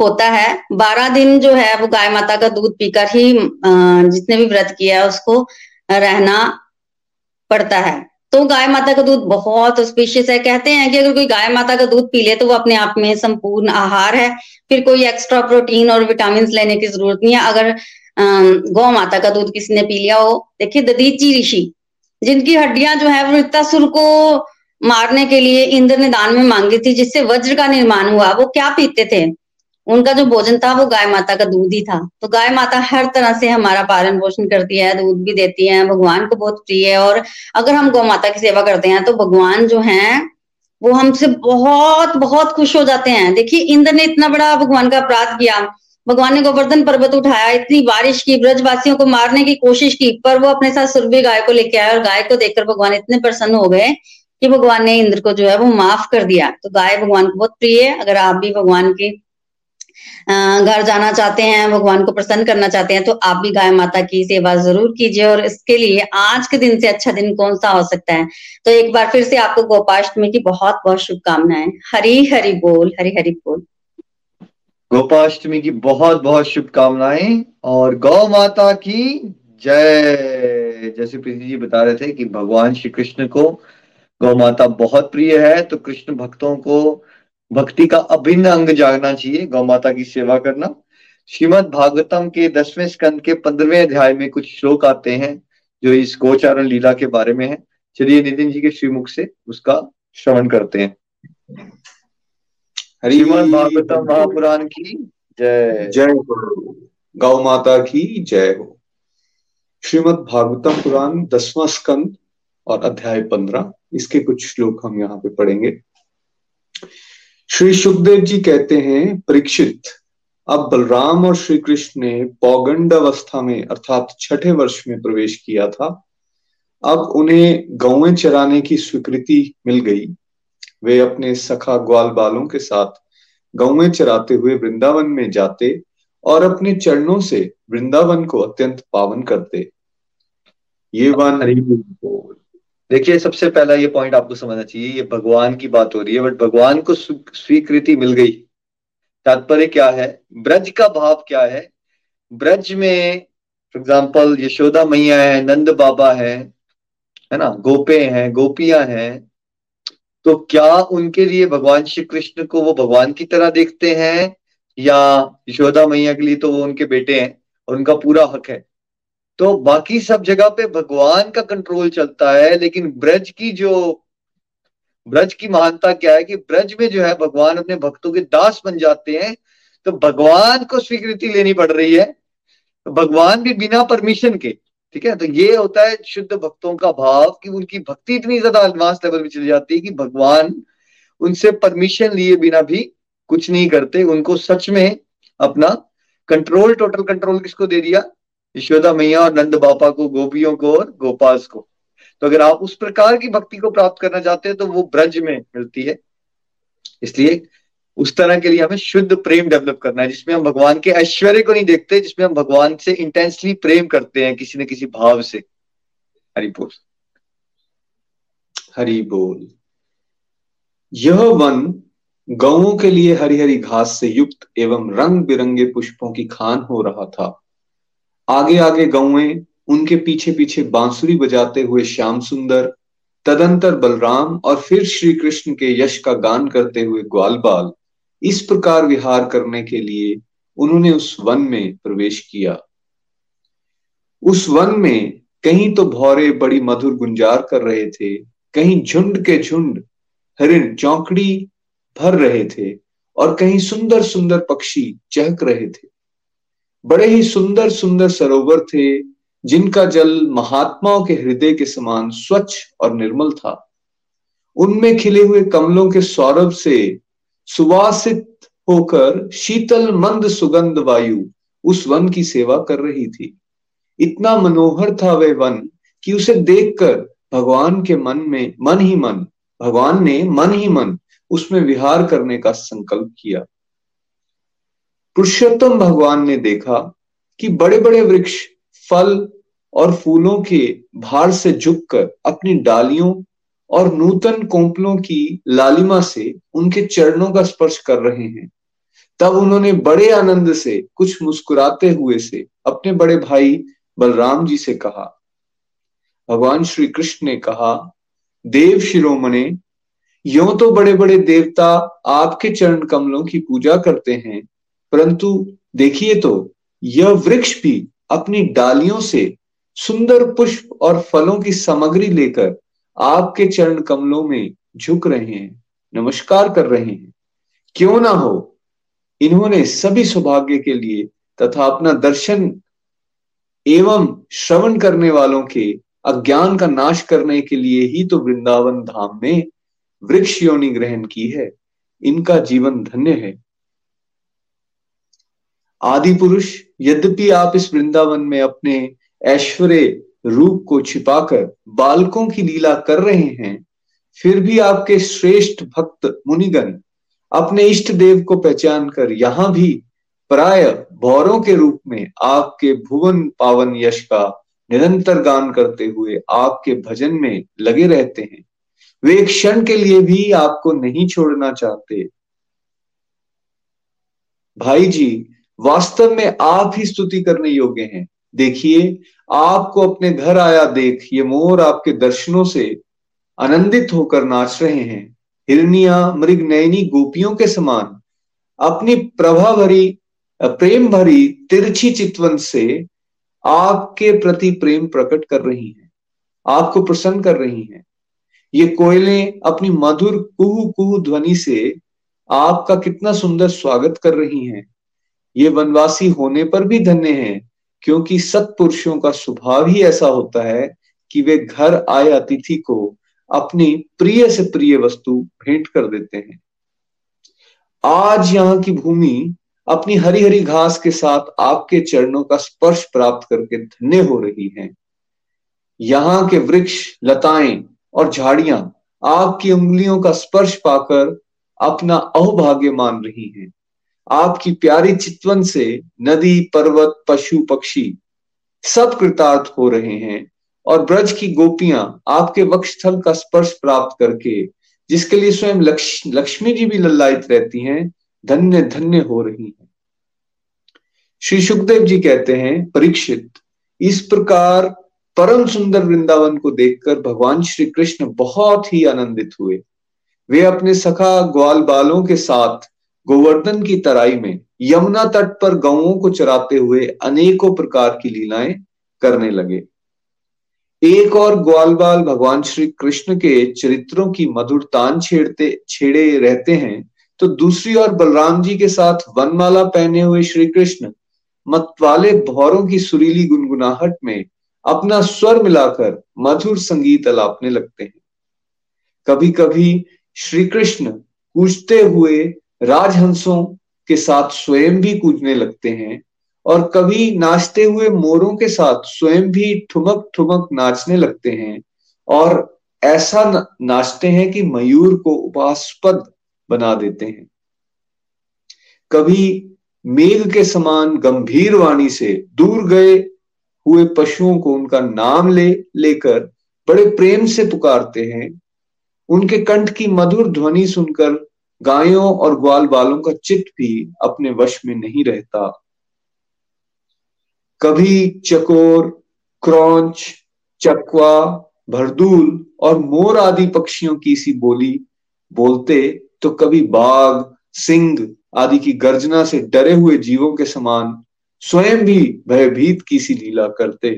होता है। बारह दिन जो है वो गाय माता का दूध पीकर ही जिसने भी व्रत किया है उसको रहना पड़ता है। तो गाय माता का दूध बहुत स्पेशियस है। कहते हैं कि अगर कोई गाय माता का दूध पी ले तो वो अपने आप में संपूर्ण आहार है, फिर कोई एक्स्ट्रा प्रोटीन और विटामिन लेने की जरूरत नहीं है। अगर गौ माता का दूध किसी ने पी लिया हो, देखिए दधीचि ऋषि जिनकी हड्डियां जो है वृत्तासुर को मारने के लिए इंद्र ने दान में मांगी थी, जिससे वज्र का निर्माण हुआ, वो क्या पीते थे? उनका जो भोजन था वो गाय माता का दूध ही था। तो गाय माता हर तरह से हमारा पालन पोषण करती है, दूध भी देती है, भगवान को बहुत प्रिय है। और अगर हम गौ माता की सेवा करते हैं तो भगवान जो है वो हमसे बहुत बहुत खुश हो जाते हैं। देखिए इंद्र ने इतना बड़ा भगवान का अपराध किया, भगवान ने गोवर्धन पर्वत उठाया, इतनी बारिश की, ब्रजवासियों को मारने की कोशिश की, पर वो अपने साथ सुरभि गाय को लेके आया, और गाय को देखकर भगवान इतने प्रसन्न हो गए कि भगवान ने इंद्र को जो है वो माफ कर दिया। तो गाय भगवान को बहुत प्रिय है। अगर आप भी भगवान के घर जाना चाहते हैं, भगवान को प्रसन्न करना चाहते हैं, तो आप भी गाय माता की सेवा जरूर कीजिए। और इसके लिए आज के दिन से अच्छा दिन कौन सा हो सकता है? तो एक बार फिर से आपको गोपाष्टमी की बहुत बहुत शुभकामनाएं। हरी हरि बोल, हरी हरि बोल। गोपाष्टमी की बहुत बहुत शुभकामनाएं और गौ माता की जय। जैसे प्रीति जी बता रहे थे कि भगवान श्री कृष्ण को गौ माता बहुत प्रिय है, तो कृष्ण भक्तों को भक्ति का अभिन्न अंग जानना चाहिए गौ माता की सेवा करना। श्रीमद भागवतम के दसवें स्कंद के पंद्रहवें अध्याय में कुछ श्लोक आते हैं जो इस गोचारण लीला के बारे में है। चलिए नितिन जी के श्रीमुख से उसका श्रवण करते हैं। श्रीमद भागवतम महापुराण की जय। जय हो, गौ माता की जय हो। श्रीमद भागवतम पुराण दसवां स्कंद और अध्याय पंद्रह, इसके कुछ श्लोक हम यहाँ पे पढ़ेंगे। श्री सुखदेव जी कहते हैं, परीक्षित, अब बलराम और श्री कृष्ण ने पौगंड अवस्था में अर्थात छठे वर्ष में प्रवेश किया था। अब उन्हें गौएं चराने की स्वीकृति मिल गई। वे अपने सखा ग्वाल बालों के साथ गौएं चराते हुए वृंदावन में जाते और अपने चरणों से वृंदावन को अत्यंत पावन करते। ये वन। देखिए सबसे पहला ये पॉइंट आपको समझना चाहिए, ये भगवान की बात हो रही है, बट भगवान को स्वीकृति मिल गई। तात्पर्य क्या है? ब्रज का भाव क्या है? ब्रज में फॉर एग्जाम्पल यशोदा मैया है, नंद बाबा है, है ना, गोपे हैं, गोपियां हैं। तो क्या उनके लिए भगवान श्री कृष्ण को वो भगवान की तरह देखते हैं, या यशोदा मैया के लिए तो वो उनके बेटे हैं और उनका पूरा हक है। तो बाकी सब जगह पे भगवान का कंट्रोल चलता है, लेकिन ब्रज की जो ब्रज की महानता क्या है कि ब्रज में जो है भगवान अपने भक्तों के दास बन जाते हैं। तो भगवान को स्वीकृति लेनी पड़ रही है। तो भगवान भी बिना परमिशन के, ठीक है। तो ये होता है शुद्ध भक्तों का भाव कि उनकी भक्ति इतनी ज्यादा एडवांस लेवल में चली जाती है कि भगवान उनसे परमिशन लिए बिना भी कुछ नहीं करते। उनको सच में अपना कंट्रोल, टोटल कंट्रोल किसको दे दिया? यशोदा मैया और नंद बापा को, गोपियों को और गोपास को। तो अगर आप उस प्रकार की भक्ति को प्राप्त करना चाहते हैं तो वो ब्रज में मिलती है। इसलिए उस तरह के लिए हमें शुद्ध प्रेम डेवलप करना है, जिसमें हम भगवान के ऐश्वर्य को नहीं देखते, जिसमें हम भगवान से इंटेंसली प्रेम करते हैं किसी न किसी भाव से। हरि बोल, हरि बोल। यह वन गौओं के लिए हरी हरी घास से युक्त एवं रंग बिरंगे पुष्पों की खान हो रहा था। आगे आगे गौएं, उनके पीछे पीछे बांसुरी बजाते हुए श्याम सुंदर, तदंतर बलराम और फिर श्री कृष्ण के यश का गान करते हुए ग्वाल बाल, इस प्रकार विहार करने के लिए उन्होंने उस वन में प्रवेश किया। उस वन में कहीं तो भौरे बड़ी मधुर गुंजार कर रहे थे, कहीं झुंड के झुंड हरिण चौकड़ी भर रहे थे और कहीं सुंदर सुंदर पक्षी चहक रहे थे। बड़े ही सुंदर सुंदर सरोवर थे जिनका जल महात्माओं के हृदय के समान स्वच्छ और निर्मल था। उनमें खिले हुए कमलों के सौरभ से सुवासित होकर शीतल मंद सुगंध वायु उस वन की सेवा कर रही थी। इतना मनोहर था वह वन कि उसे देखकर भगवान के मन में मन ही मन भगवान ने मन ही मन उसमें विहार करने का संकल्प किया। पुरुषोत्तम भगवान ने देखा कि बड़े बड़े वृक्ष फल और फूलों के भार से झुककर अपनी डालियों और नूतन कोंपलों की लालिमा से उनके चरणों का स्पर्श कर रहे हैं। तब उन्होंने बड़े आनंद से कुछ मुस्कुराते हुए से अपने बड़े भाई बलराम जी से कहा। भगवान श्री कृष्ण ने कहा, देव शिरोमणे, यों तो बड़े बड़े देवता आपके चरण कमलों की पूजा करते हैं, परंतु देखिए तो यह वृक्ष भी अपनी डालियों से सुंदर पुष्प और फलों की सामग्री लेकर आपके चरण कमलों में झुक रहे हैं, नमस्कार कर रहे हैं। क्यों ना हो, इन्होंने सभी सौभाग्य के लिए तथा अपना दर्शन एवं श्रवण करने वालों के अज्ञान का नाश करने के लिए ही तो वृंदावन धाम में वृक्ष योनि ग्रहण की है। इनका जीवन धन्य है। आदि पुरुष, यद्यपि आप इस वृंदावन में अपने ऐश्वर्य रूप को छिपाकर बालकों की लीला कर रहे हैं, फिर भी आपके श्रेष्ठ भक्त मुनिगण अपने इष्ट देव को पहचान कर यहां भी प्राय भौरों के रूप में आपके भुवन पावन यश का निरंतर गान करते हुए आपके भजन में लगे रहते हैं। वे एक क्षण के लिए भी आपको नहीं छोड़ना चाहते। भाई जी, वास्तव में आप ही स्तुति करने योग्य हैं। देखिए, आपको अपने घर आया देख ये मोर आपके दर्शनों से आनंदित होकर नाच रहे हैं। हिरनिया मृगनयनी गोपियों के समान अपनी प्रभा भरी प्रेम भरी तिरछी चितवन से आपके प्रति प्रेम प्रकट कर रही हैं, आपको प्रसन्न कर रही हैं। ये कोयलें अपनी मधुर कुहू कुहू ध्वनि से आपका कितना सुंदर स्वागत कर रही हैं। ये वनवासी होने पर भी धन्य हैं, क्योंकि सत्पुरुषों का स्वभाव ही ऐसा होता है कि वे घर आए अतिथि को अपनी प्रिय से प्रिय वस्तु भेंट कर देते हैं। आज यहाँ की भूमि अपनी हरी हरी घास के साथ आपके चरणों का स्पर्श प्राप्त करके धन्य हो रही है। यहाँ के वृक्ष, लताएं और झाड़ियां आपकी उंगलियों का स्पर्श पाकर अपना अहोभाग्य मान रही हैं। आपकी प्यारी चितवन से नदी, पर्वत, पशु, पक्षी सब कृतार्थ हो रहे हैं और ब्रज की गोपियां आपके वक्षस्थल का स्पर्श प्राप्त करके, जिसके लिए स्वयं लक्ष, लक्ष्मी जी भी ललायित रहती हैं, धन्य धन्य हो रही हैं। श्री सुखदेव जी कहते हैं, परीक्षित, इस प्रकार परम सुंदर वृंदावन को देखकर भगवान श्री कृष्ण बहुत ही आनंदित हुए। वे अपने सखा ग्वाल बालों के साथ गोवर्धन की तराई में यमुना तट पर गौओं को चराते हुए अनेकों प्रकार की लीलाएं करने लगे। एक और ग्वाल बाल भगवान श्री कृष्ण के चरित्रों की मधुर तान छेड़ते छेड़े रहते हैं, तो दूसरी ओर बलराम जी के साथ वनमाला पहने हुए श्री कृष्ण मतवाले भौरों की सुरीली गुनगुनाहट में अपना स्वर मिलाकर मधुर संगीत अलापने लगते हैं। कभी कभी श्री कृष्ण कूजते हुए राजहंसों के साथ स्वयं भी कूजने लगते हैं और कभी नाचते हुए मोरों के साथ स्वयं भी ठुमक ठुमक नाचने लगते हैं और ऐसा नाचते हैं कि मयूर को उपास्पद बना देते हैं। कभी मेघ के समान गंभीर वाणी से दूर गए हुए पशुओं को उनका नाम ले लेकर बड़े प्रेम से पुकारते हैं। उनके कंठ की मधुर ध्वनि सुनकर गायों और ग्वाल बालों का चित्त भी अपने वश में नहीं रहता। कभी चकोर, क्रौंच, चकवा, भरदूल और मोर आदि पक्षियों की सी बोली बोलते तो कभी बाघ, सिंह आदि की गर्जना से डरे हुए जीवों के समान स्वयं भी भयभीत की सी लीला करते।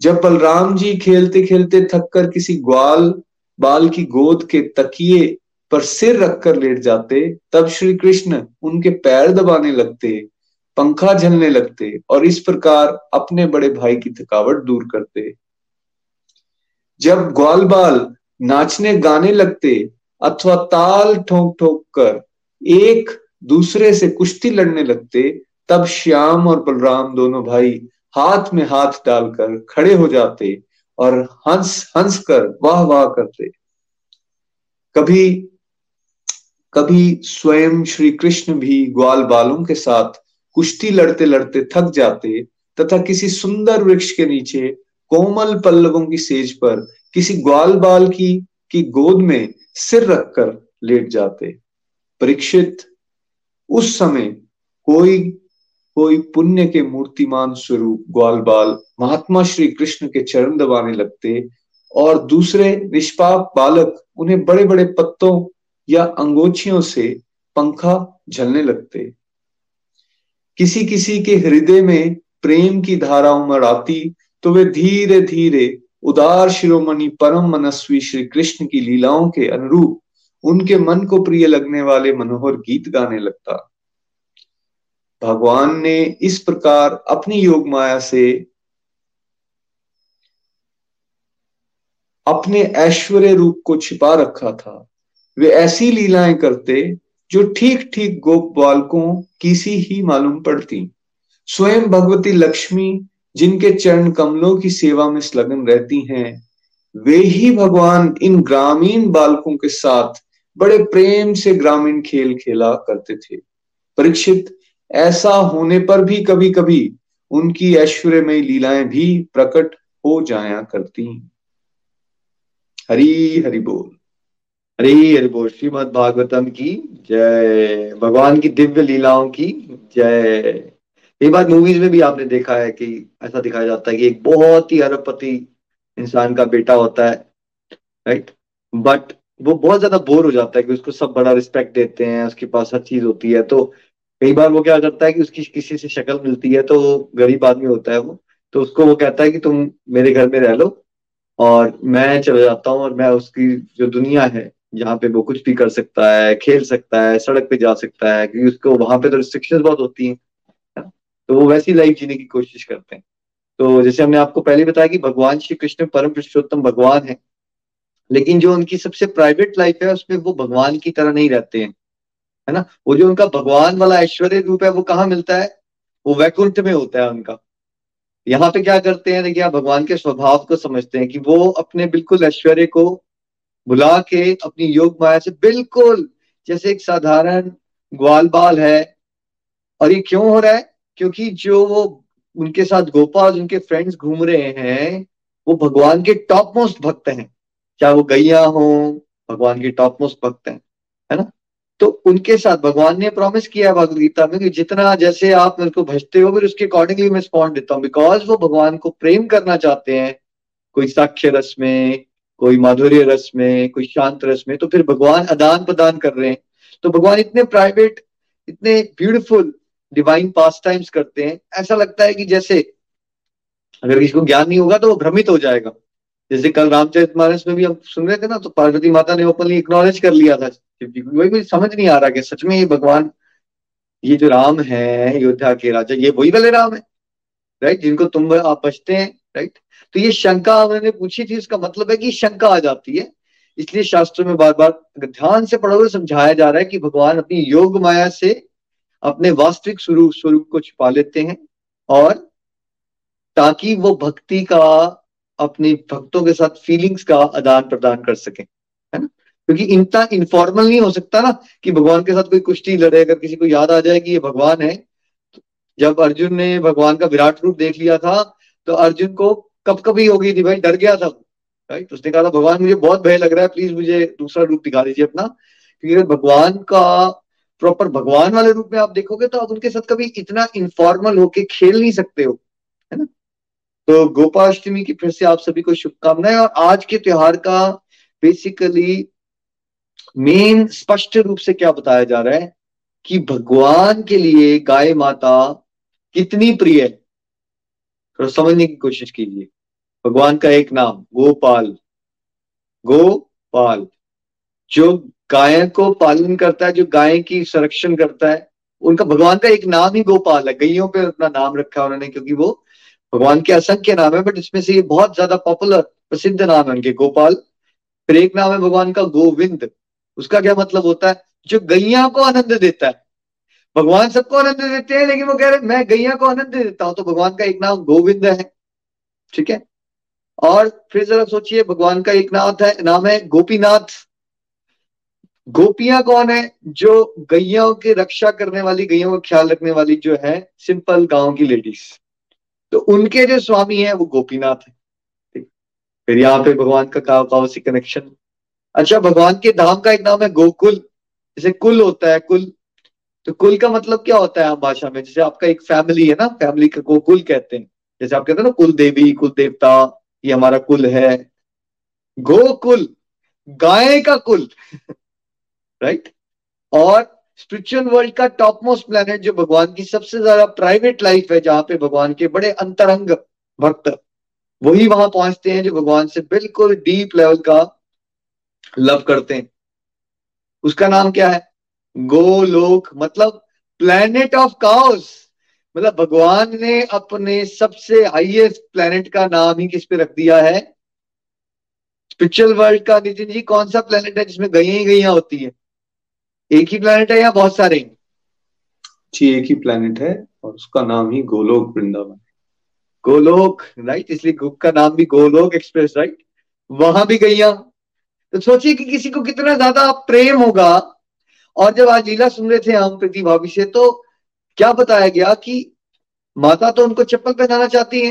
जब बलराम जी खेलते खेलते थककर किसी ग्वाल बाल की गोद के तकिए पर सिर रखकर लेट जाते तब श्री कृष्ण उनके पैर दबाने लगते, पंखा झलने लगते और इस प्रकार अपने बड़े भाई की थकावट दूर करते। जब ग्वाल बाल नाचने गाने लगते अथवा ताल ठोक ठोक कर एक दूसरे से कुश्ती लड़ने लगते तब श्याम और बलराम दोनों भाई हाथ में हाथ डालकर खड़े हो जाते और हंस हंस कर वाह वाह करते। कभी कभी स्वयं श्री कृष्ण भी ग्वाल बालों के साथ कुश्ती लड़ते लड़ते थक जाते तथा किसी सुंदर वृक्ष के नीचे कोमल पल्लवों की सेज पर किसी ग्वाल बाल की की गोद में सिर रखकर लेट जाते। परीक्षित, उस समय कोई कोई पुण्य के मूर्तिमान स्वरूप ग्वाल बाल महात्मा श्री कृष्ण के चरण दबाने लगते और दूसरे निष्पाप बालक उन्हें बड़े बड़े पत्तों या अंगोछियों से पंखा झलने लगते। किसी किसी के हृदय में प्रेम की धारा उमड़ आती तो वे धीरे धीरे उदार शिरोमणि परम मनस्वी श्री कृष्ण की लीलाओं के अनुरूप उनके मन को प्रिय लगने वाले मनोहर गीत गाने लगता। भगवान ने इस प्रकार अपनी योग माया से अपने ऐश्वर्य रूप को छिपा रखा था। वे ऐसी लीलाएं करते जो ठीक ठीक गोप बालकों की सी ही मालूम पड़ती। स्वयं भगवती लक्ष्मी जिनके चरण कमलों की सेवा में संलग्न रहती हैं, वे ही भगवान इन ग्रामीण बालकों के साथ बड़े प्रेम से ग्रामीण खेल खेला करते थे। परीक्षित, ऐसा होने पर भी कभी कभी उनकी ऐश्वर्यमय लीलाएं भी प्रकट हो जाया करती। हरी हरि बोल। हरी हरि बोल। श्रीमद भागवतम की जय। भगवान की दिव्य लीलाओं की जय। ये बात मूवीज में भी आपने देखा है कि ऐसा दिखाया जाता है कि एक बहुत ही अरबपति इंसान का बेटा होता है, राइट, बट वो बहुत ज्यादा बोर हो जाता है कि उसको सब बड़ा रिस्पेक्ट देते हैं, उसके पास हर चीज होती है। तो कई बार वो क्या करता है कि उसकी किसी से शक्ल मिलती है तो गरीब आदमी होता है वो, तो उसको वो कहता है कि तुम मेरे घर में रह लो और मैं चला जाता हूँ और मैं उसकी जो दुनिया है जहाँ पे वो कुछ भी कर सकता है, खेल सकता है, सड़क पे जा सकता है, क्योंकि उसको वहां पे तो रिस्ट्रिक्शंस बहुत होती हैं, तो वो वैसी लाइफ जीने की कोशिश करते हैं। तो जैसे हमने आपको पहले बताया कि भगवान श्री कृष्ण परम पुरुषोत्तम भगवान है, लेकिन जो उनकी सबसे प्राइवेट लाइफ है उसमें वो भगवान की तरह नहीं रहते हैं, है ना। वो जो उनका भगवान वाला ऐश्वर्य रूप है वो कहाँ मिलता है? वो वैकुंठ में होता है उनका। यहाँ पे क्या करते हैं, देखिए, आप भगवान के स्वभाव को समझते हैं कि वो अपने बिल्कुल ऐश्वर्य को बुला के अपनी योग माया से बिल्कुल जैसे एक साधारण ग्वाल बाल है। और ये क्यों हो रहा है? क्योंकि जो वो उनके साथ गोपाल उनके फ्रेंड्स घूम रहे हैं वो भगवान के टॉप मोस्ट भक्त हैं, चाहे वो गैया हो, भगवान के टॉप मोस्ट भक्त हैं, है ना। तो उनके साथ भगवान ने प्रॉमिस किया है भगवद गीता में कि जितना जैसे आप मेरे को भजते हो फिर उसके अकॉर्डिंगली मैं रिस्पॉन्ड देता हूँ, बिकॉज वो भगवान को प्रेम करना चाहते हैं। कोई साक्ष्य रस में, कोई माधुर्य रस में, कोई शांत रस में, तो फिर भगवान आदान प्रदान कर रहे हैं। तो भगवान इतने प्राइवेट, इतने ब्यूटीफुल डिवाइन पास टाइम्स करते हैं, ऐसा लगता है कि जैसे अगर किसी को ज्ञान नहीं होगा तो वो भ्रमित हो जाएगा। जैसे कल रामचरितमानस में भी हम सुन रहे थे ना, तो पार्वती माता ने ओपनली एक्नॉलेज कर लिया था शिव जी को। वही मुझे समझ नहीं आ रहा कि सच में ये भगवान, ये जो राम है अयोध्या के राजा, ये वही वाले राम है। राइट, जिनको तुम आप बचते हैं, राइट। तो ये शंका उन्होंने पूछी थी, इसका मतलब है कि शंका आ जाती है, इसलिए शास्त्र में बार बार ध्यान से पढ़ोगे समझाया जा रहा है कि भगवान अपनी योग माया से अपने वास्तविक स्वरूप स्वरूप को छिपा लेते हैं, और ताकि वो भक्ति का अपने भक्तों के साथ फीलिंग्स का आदान प्रदान कर सके, है ना, क्योंकि इनता इनफॉर्मल नहीं हो सकता ना कि भगवान के साथ कोई कुश्ती लड़े। अगर किसी को याद आ जाए कि ये भगवान है, जब अर्जुन ने भगवान का विराट रूप देख लिया था तो अर्जुन को कपकपी हो गई थी, भाई डर गया था, राइट। उसने कहा था भगवान मुझे बहुत भय लग रहा है, प्लीज मुझे दूसरा रूप दिखा दीजिए अपना, क्योंकि भगवान का प्रॉपर भगवान वाले रूप में आप देखोगे तो आप उनके साथ कभी इतना इनफॉर्मल होके खेल नहीं सकते हो, है ना। तो गोपाष्टमी की फिर से आप सभी को शुभकामनाएं। और आज के त्योहार का बेसिकली मेन स्पष्ट रूप से क्या बताया जा रहा है कि भगवान के लिए गाय माता कितनी प्रिय है, थोड़ा समझने की कोशिश कीजिए। भगवान का एक नाम गोपाल, गोपाल जो गाय को पालन करता है, जो गाय की संरक्षण करता है, उनका भगवान का एक नाम ही गोपाल है। गैयों पे अपना नाम रखा है उन्होंने, क्योंकि वो भगवान के असंख्य नाम है, बट इसमें से ये बहुत ज्यादा पॉपुलर प्रसिद्ध नाम है उनके, गोपाल। फिर एक नाम है भगवान का गोविंद, उसका क्या मतलब होता है, जो गैया को आनंद देता है। भगवान सबको आनंद देते हैं, लेकिन वो कह रहे हैं मैं गैया को आनंद दे देता हूं, तो भगवान का एक नाम गोविंद है, ठीक है। और फिर जरा सोचिए, भगवान का एक नाम है नाम है गोपीनाथ। गोपियां कौन है, जो गैयाओं की रक्षा करने वाली, गैयों का ख्याल रखने वाली जो है सिंपल गांव की लेडीज, तो उनके जो स्वामी है वो गोपीनाथ है, ठीक। फिर यहाँ पे भगवान का काव काव से कनेक्शन। अच्छा, भगवान के धाम का एक नाम है गोकुल, जैसे कुल होता है, कुल तो कुल का मतलब क्या होता है आम भाषा में, जैसे आपका एक फैमिली है ना, फैमिली का को कुल कहते हैं, जैसे आप कहते हैं ना कुल देवी, कुल देवता, ये हमारा कुल है। गोकुल गाय का कुल राइट। और स्पिरिचुअल वर्ल्ड का टॉप मोस्ट प्लेनेट, जो भगवान की सबसे ज्यादा प्राइवेट लाइफ है, जहां पे भगवान के बड़े अंतरंग भक्त वही वहां पहुंचते हैं, जो भगवान से बिल्कुल डीप लेवल का लव करते हैं, उसका नाम क्या है, गोलोक, मतलब प्लेनेट ऑफ काउस। मतलब भगवान ने अपने सबसे हाईएस्ट प्लेनेट का नाम ही किस पे रख दिया है, स्पिरिचुअल वर्ल्ड का। नितिन जी कौन सा प्लेनेट है जिसमें गैया ही गैया होती है, एक ही प्लेनेट है या बहुत सारे हैं? जी एक ही प्लेनेट है, और उसका नाम ही गोलोक वृंदावन, गोलोक, राइट, इसलिए गुक का नाम भी गोलोक एक्सप्रेस, राइट, वहां भी गैया। तो सोचिए कि किसी को कितना ज्यादा प्रेम होगा। और जब आज लीला सुन रहे थे हम प्रीति भाभी से, तो क्या बताया गया कि माता तो उनको चप्पल पहनाना चाहती है,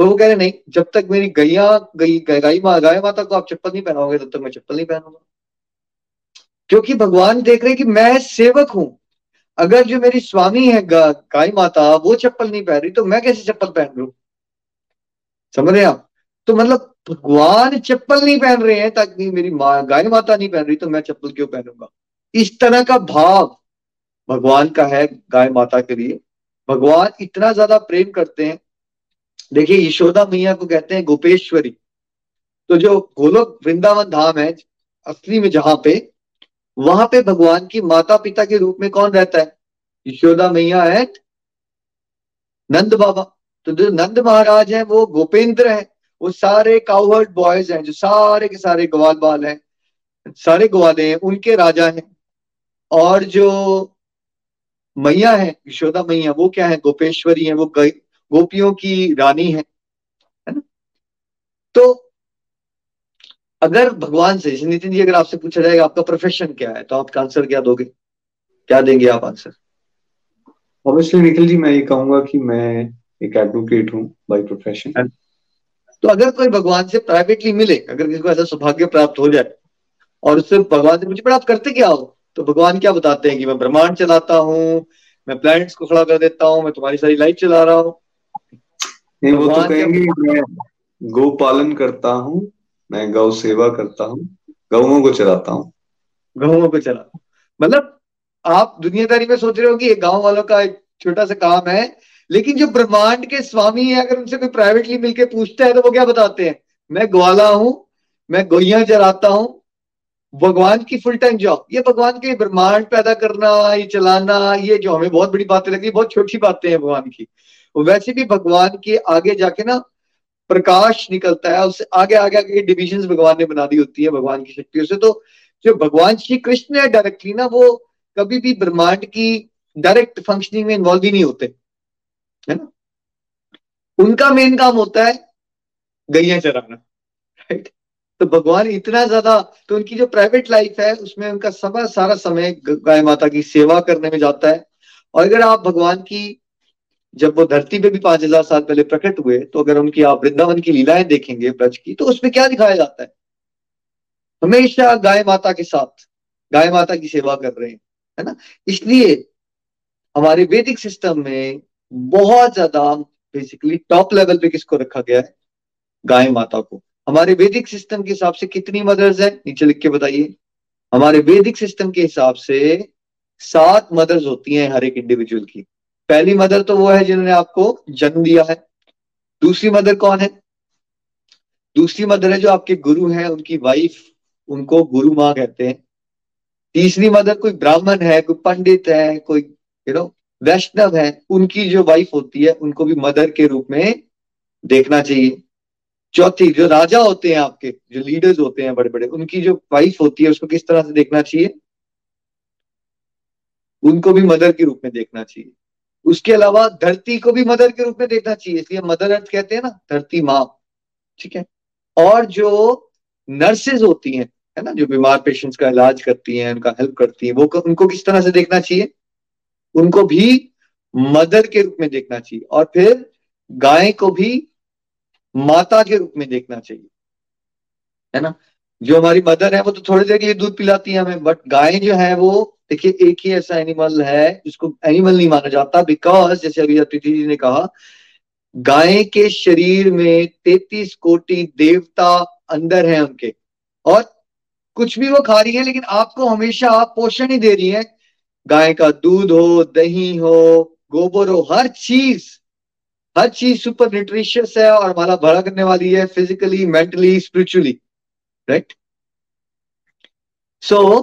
वो वो कह रहे नहीं, जब तक मेरी गैया गई गाय गाय माता को आप चप्पल नहीं पहनाओगे तब तक मैं चप्पल नहीं पहनूंगा, क्योंकि भगवान देख रहे कि मैं सेवक हूं। अगर जो मेरी स्वामी है गाय माता वो चप्पल नहीं पहन रही, तो मैं कैसे चप्पल पहन लू, समझ रहे आप। तो मतलब भगवान चप्पल नहीं पहन रहे हैं ताकि मेरी माँ गाय माता नहीं पहन रही, तो मैं चप्पल क्यों पहनूंगा। इस तरह का भाव भगवान का है गाय माता के लिए, भगवान इतना ज्यादा प्रेम करते हैं। देखिए यशोदा मैया को कहते हैं गोपेश्वरी, तो जो गोलोक वृंदावन धाम है असली में, जहां पे वहां पे भगवान की माता पिता के रूप में कौन रहता है, यशोदा मैया है, नंद बाबा। तो जो नंद महाराज है वो गोपेंद्र है, वो सारे काउहर्ड बॉयज हैं, जो सारे के सारे ग्वाल बाल हैं, सारे ग्वाले हैं, उनके राजा हैं। और जो मैया है यशोदा मैया, वो क्या है, गोपेश्वरी है, वो गोपियों की रानी है, है ना। तो अगर भगवान से, नितिन जी अगर आपसे पूछा जाएगा आपका प्रोफेशन क्या है, तो आपका आंसर क्या दोगे, क्या देंगे आप आंसर? ऑब्वियसली निखिल जी मैं ये कहूंगा कि मैं एक एडवोकेट हूँ बाय प्रोफेशन। तो अगर कोई भगवान से प्राइवेटली मिले, अगर किसी को ऐसा सौभाग्य प्राप्त हो जाए और उससे भगवान से पूछे पर आप करते क्या हो, तो भगवान क्या बताते हैं कि मैं ब्रह्मांड चलाता हूँ, मैं प्लैनेट्स को खड़ा कर देता हूँ, मैं तुम्हारी सारी लाइफ चला रहा हूँ। नहीं, वो तो कहेंगे मैं गौ पालन करता हूँ, मैं गौ सेवा करता हूँ, गौओं को चलाता हूँ, गौओं को चला। मतलब आप दुनियादारी में सोच रहे हो कि ये गाँव वालों का एक छोटा सा काम है, लेकिन जो ब्रह्मांड के स्वामी है, अगर उनसे कोई प्राइवेटली मिलके पूछता है तो वो क्या बताते हैं, मैं ग्वाला हूँ, मैं गौया चराता हूँ, भगवान की फुल टाइम जॉब। ये भगवान के ब्रह्मांड पैदा करना, ये चलाना, ये जो हमें बहुत बड़ी बातें लगती है, बहुत छोटी बातें हैं भगवान की, वैसे भी भगवान के आगे जाके ना प्रकाश निकलता है, उससे आगे आगे आगे डिविजन्स भगवान ने बना दी होती है भगवान की शक्तियों से। तो जो भगवान श्री कृष्ण है डायरेक्टली ना, वो कभी भी ब्रह्मांड की डायरेक्ट फंक्शनिंग में इन्वॉल्व ही नहीं होते है ना। उनका मेन काम होता है गैया चराना, राइट। तो भगवान इतना ज्यादा, तो उनकी जो प्राइवेट लाइफ है उसमें उनका सवा सारा समय गाय माता की सेवा करने में जाता है। और अगर आप भगवान की, जब वो धरती पे भी पांच हजार साल पहले प्रकट हुए, तो अगर उनकी आप वृंदावन की लीलाएं देखेंगे ब्रज की, तो उसमें क्या दिखाया जाता है, हमेशा गाय माता के साथ, गाय माता की सेवा कर रहे हैं है ना। इसलिए हमारे वैदिक सिस्टम में बहुत ज्यादा बेसिकली टॉप लेवल पे किसको रखा गया है, गाय माता को। हमारे वैदिक सिस्टम के हिसाब से कितनी मदर्स हैं, नीचे लिख के बताइए। हमारे वैदिक सिस्टम के हिसाब से सात मदर्स होती हैं हर एक इंडिविजुअल की। पहली मदर तो वो है जिन्होंने आपको जन्म दिया है। दूसरी मदर कौन है, दूसरी मदर है जो आपके गुरु हैं, उनकी वाइफ, उनको गुरु माँ कहते हैं। तीसरी मदर कोई ब्राह्मण है, कोई पंडित है, कोई यू नो वैष्णव है, उनकी जो वाइफ होती है उनको भी मदर के रूप में देखना चाहिए। चौथी, जो राजा होते हैं आपके, जो लीडर्स होते हैं बड़े बड़े, उनकी जो वाइफ होती है उसको किस तरह से देखना चाहिए, उनको भी मदर के रूप में देखना चाहिए। उसके अलावा धरती को भी मदर के रूप में देखना चाहिए, इसलिए मदर अर्थ कहते हैं ना, धरती माँ, ठीक है। और जो नर्सेज होती हैं है ना, जो बीमार पेशेंट्स का इलाज करती हैं, उनका हेल्प करती है, वो उनको किस तरह से देखना चाहिए, उनको भी मदर के रूप में देखना चाहिए। और फिर गाय को भी माता के रूप में देखना चाहिए है ना। जो हमारी मदर है वो तो थोड़ी देर के लिए दूध पिलाती है हमें, बट गाय जो है वो देखिए एक ही ऐसा एनिमल है जिसको एनिमल नहीं माना जाता, बिकॉज जैसे अभी अतिथि जी ने कहा, गाय के शरीर में तैतीस कोटि देवता अंदर हैं उनके, और कुछ भी वो खा रही है लेकिन आपको हमेशा आप पोषण ही दे रही है। गाय का दूध हो, दही हो, गोबर हो, हर चीज हर चीज सुपर न्यूट्रिशियस है और हमारा भला करने वाली है, physically, mentally, spiritually, right. So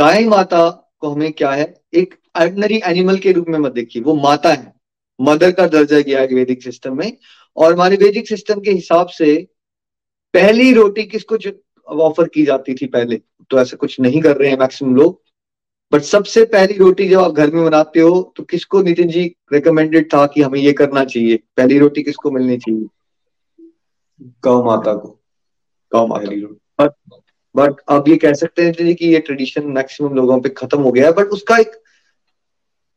गाय माता को हमें क्या है, एक ऑर्डिनरी एनिमल के रूप में मत देखिए, वो माता है, मदर का दर्जा गया है वैदिक सिस्टम में। और हमारे वैदिक सिस्टम के हिसाब से पहली रोटी किसको ऑफर की जाती थी, पहले तो ऐसा कुछ नहीं कर रहे हैं मैक्सिमम लोग, बट सबसे पहली रोटी जब आप घर में बनाते हो तो किसको, नितिन जी, रिकमेंडेड था कि हमें ये करना चाहिए, पहली रोटी किसको मिलनी चाहिए, गौ माता को, गौ माता पहली रोटी। बट बट आप ये कह सकते हैं नितिन जी कि ये ट्रेडिशन मैक्सिमम लोगों पे खत्म हो गया है, बट उसका एक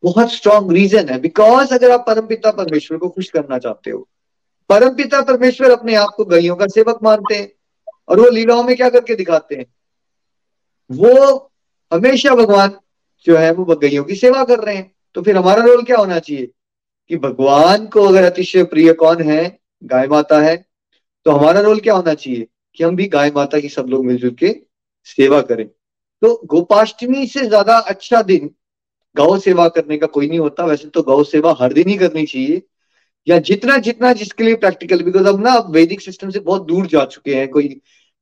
बहुत स्ट्रॉन्ग रीजन है, बिकॉज अगर आप परमपिता परमेश्वर को खुश करना चाहते हो, परमपिता परमेश्वर अपने आप को गैयों का सेवक मानते हैं, और वो लीलाओं में क्या करके दिखाते हैं, वो हमेशा भगवान जो है वो गैयों की सेवा कर रहे हैं। तो फिर हमारा रोल क्या होना चाहिए कि भगवान को अगर अतिशय प्रिय कौन है, गाय माता है, तो हमारा रोल क्या होना चाहिए कि हम भी गाय माता की सब लोग मिलजुल के सेवा करें। तो गोपाष्टमी से ज्यादा अच्छा दिन गौ सेवा करने का कोई नहीं होता। वैसे तो गौ सेवा हर दिन ही करनी चाहिए, या जितना जितना जिसके लिए प्रैक्टिकल, बिकॉज अब ना आप वैदिक सिस्टम से बहुत दूर जा चुके हैं, कोई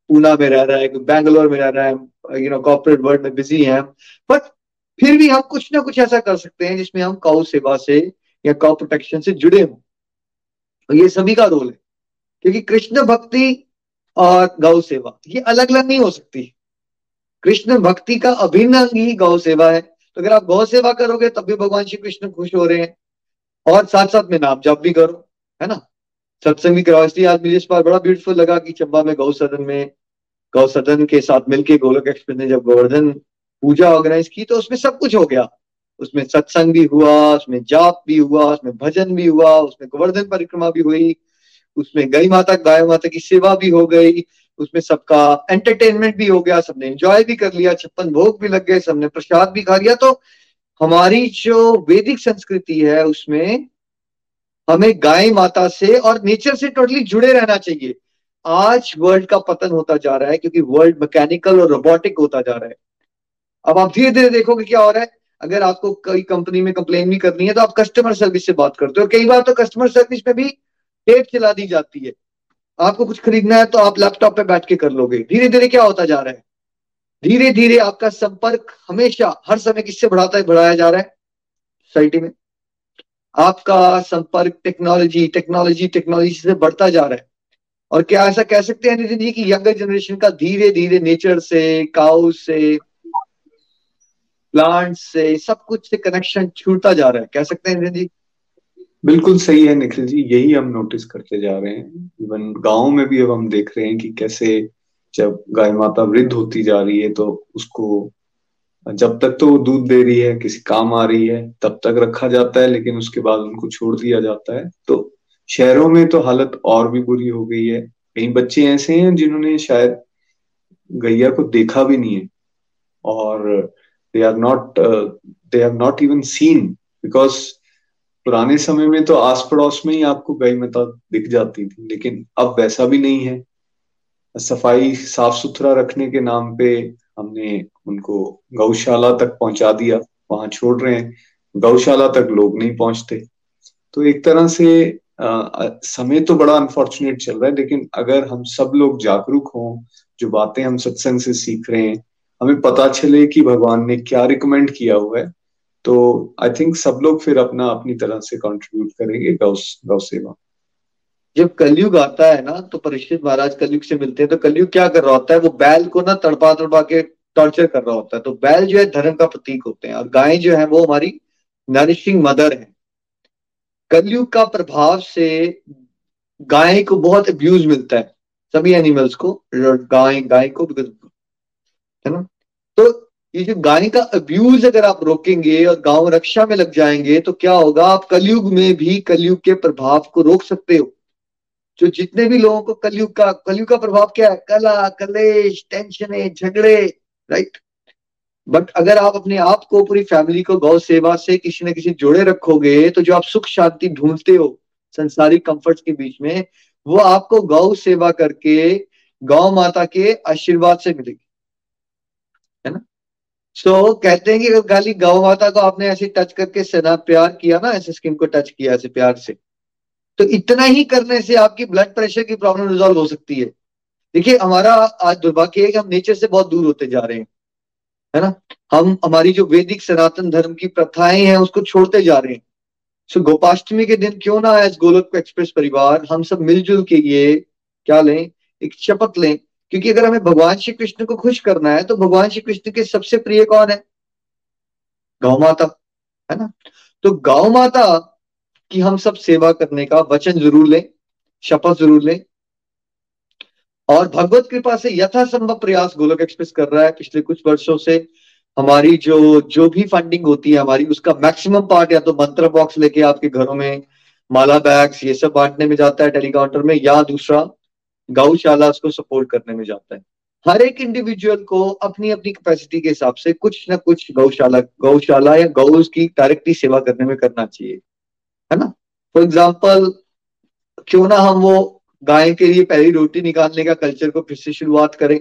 पूना में रह रहा है, कोई बैंगलोर में रह रहा है, यू नो कॉर्पोरेट वर्ल्ड में बिजी हैं, बट फिर भी हम कुछ ना कुछ ऐसा कर सकते हैं जिसमें हम काऊ सेवा से या काऊ प्रोटेक्शन से जुड़े हों, और ये सभी का रोल है, क्योंकि कृष्ण भक्ति और गौ सेवा ये अलग अलग नहीं हो सकती। कृष्ण भक्ति का अभिन्न अंग ही गौ सेवा है, तो अगर आप गौ सेवा करोगे तब भी भगवान श्री कृष्ण खुश हो रहे हैं, और साथ साथ में नाम जाप भी करो है ना, सत्संग भी कराओ। इसलिए आज मुझे इस बार बड़ा ब्यूटीफुल लगा कि चंबा में गौ सदन में गौ सदन के साथ मिलके गोलोक एक्सप्रेस ने जब गोवर्धन पूजा ऑर्गेनाइज की, तो उसमें सब कुछ हो गया, उसमें सत्संग भी हुआ, उसमें जाप भी हुआ, उसमें भजन भी हुआ, उसमें गोवर्धन परिक्रमा भी हुई, उसमें गाय माता गाय माता की सेवा भी हो गई, उसमें सबका एंटरटेनमेंट भी हो गया, सबने एंजॉय भी कर लिया, छप्पन भोग भी लग गए, सबने प्रसाद भी खा लिया। तो हमारी जो वैदिक संस्कृति है उसमें हमें गाय माता से और नेचर से टोटली जुड़े रहना चाहिए। आज वर्ल्ड का पतन होता जा रहा है क्योंकि वर्ल्ड मैकेनिकल और रोबोटिक होता जा रहा है। अब आप धीरे धीरे देखोगे क्या हो रहा है। अगर आपको कोई कंपनी में कंप्लेन भी करनी है तो आप कस्टमर सर्विस से बात करते हो, कई बार तो कस्टमर सर्विस में भी टेप चला दी जाती है। आपको कुछ खरीदना है तो आप लैपटॉप पे बैठ के कर लोगे। धीरे धीरे क्या होता जा रहा है, धीरे धीरे आपका संपर्क हमेशा हर समय किससे बढ़ाता बढ़ाया जा रहा है, सोसाइटी में। आपका संपर्क टेक्नोलॉजी टेक्नोलॉजी टेक्नोलॉजी से बढ़ता जा रहा है। और क्या ऐसा कह सकते हैं नितिन जी कि यंगर जनरेशन का धीरे धीरे नेचर से, काउ से, प्लांट से, सब कुछ से कनेक्शन छूटता जा रहा है, कह सकते हैं नितिन जी? बिल्कुल सही है निखिल जी, यही हम नोटिस करते जा रहे हैं। इवन गाँव में भी अब हम देख रहे हैं कि कैसे जब गाय माता वृद्ध होती जा रही है तो उसको जब तक तो वो दूध दे रही है, किसी काम आ रही है, तब तक रखा जाता है, लेकिन उसके बाद उनको छोड़ दिया जाता है। तो शहरों में तो हालत और भी बुरी हो गई है। कई बच्चे ऐसे हैं जिन्होंने शायद गैया को देखा भी नहीं है और they are not they have not even seen, because पुराने समय में तो आस पड़ोस में ही आपको गाय माता दिख जाती थी, लेकिन अब वैसा भी नहीं है। सफाई साफ सुथरा रखने के नाम पे हमने उनको गौशाला तक पहुंचा दिया, वहां छोड़ रहे हैं, गौशाला तक लोग नहीं पहुंचते। तो एक तरह से आ, समय तो बड़ा अनफॉर्चुनेट चल रहा है, लेकिन अगर हम सब लोग जागरूक हों, जो बातें हम सत्संग से सीख रहे हैं, हमें पता चले कि भगवान ने क्या रिकमेंड किया हुआ है, तो आई थिंक सब लोग फिर अपना अपनी तरह से कंट्रीब्यूट करेंगे गौ गौ सेवा। जब कलयुग आता है ना तो परीक्षित महाराज कलयुग से मिलते हैं, तो कलयुग क्या कर रहा होता है, वो बैल को ना तड़पा तड़पा के टॉर्चर कर रहा होता है। तो बैल जो है धर्म का प्रतीक होते हैं और गाय जो है वो हमारी नरिशिंग मदर है। कलयुग का प्रभाव से गाय को बहुत अब्यूज मिलता है, सभी एनिमल्स को, गाय गाय को बिकॉज है ना। तो ये जो गाय का अब्यूज अगर आप रोकेंगे और गांव रक्षा में लग जाएंगे तो क्या होगा, आप कलयुग में भी कलयुग के प्रभाव को रोक सकते हो। जो जितने भी लोगों को कलयुग का कलयुग का प्रभाव क्या है, कला, कलेश, टेंशन, झगड़े, राइट। बट अगर आप अपने आप को, पूरी फैमिली को गौ सेवा से किसी न किसी जोड़े रखोगे तो जो आप सुख शांति ढूंढते हो संसारिक कंफर्ट्स के बीच में, वो आपको गौ सेवा करके गौ माता के आशीर्वाद से मिलेगी, है ना। सो so, कहते हैं कि अगर खाली गौ माता को आपने ऐसे टच करके सेना प्यार किया ना, ऐसे स्किन को टच किया ऐसे प्यार से, तो इतना ही करने से आपकी ब्लड प्रेशर की प्रॉब्लम रिजॉल्व हो सकती है। देखिए हमारा आज दुर्भाग्य है कि हम नेचर से बहुत दूर होते जा रहे हैं, है ना। हम हमारी जो वैदिक सनातन धर्म की प्रथाएं हैं उसको छोड़ते जा रहे हैं। सो गोपाष्टमी के दिन क्यों ना एज गोलोक एक्सप्रेस परिवार हम सब मिलजुल के ये क्या लें, एक शपथ लें, क्योंकि अगर हमें भगवान श्री कृष्ण को खुश करना है तो भगवान श्री कृष्ण के सबसे प्रिय कौन है, गौ माता, है ना। तो गौ माता कि हम सब सेवा करने का वचन जरूर लें, शपथ जरूर लें। और भगवत कृपा से यथासंभव प्रयास गोलोक एक्सप्रेस कर रहा है पिछले कुछ वर्षों से। हमारी जो जो भी फंडिंग होती है हमारी, उसका मैक्सिमम पार्ट या तो मंत्र बॉक्स लेके आपके घरों में माला बैग्स ये सब बांटने में जाता है टेलीकाउंटर में, या दूसरा गौशाला उसको सपोर्ट करने में जाता है। हर एक इंडिविजुअल को अपनी अपनी कैपेसिटी के हिसाब से कुछ ना कुछ गौशाला गौशाला या गौ की डायरेक्टली सेवा करने में करना चाहिए, है ना। फॉर एग्जाम्पल क्यों ना हम वो गाय के लिए पहली रोटी निकालने का कल्चर को फिर से शुरुआत करें,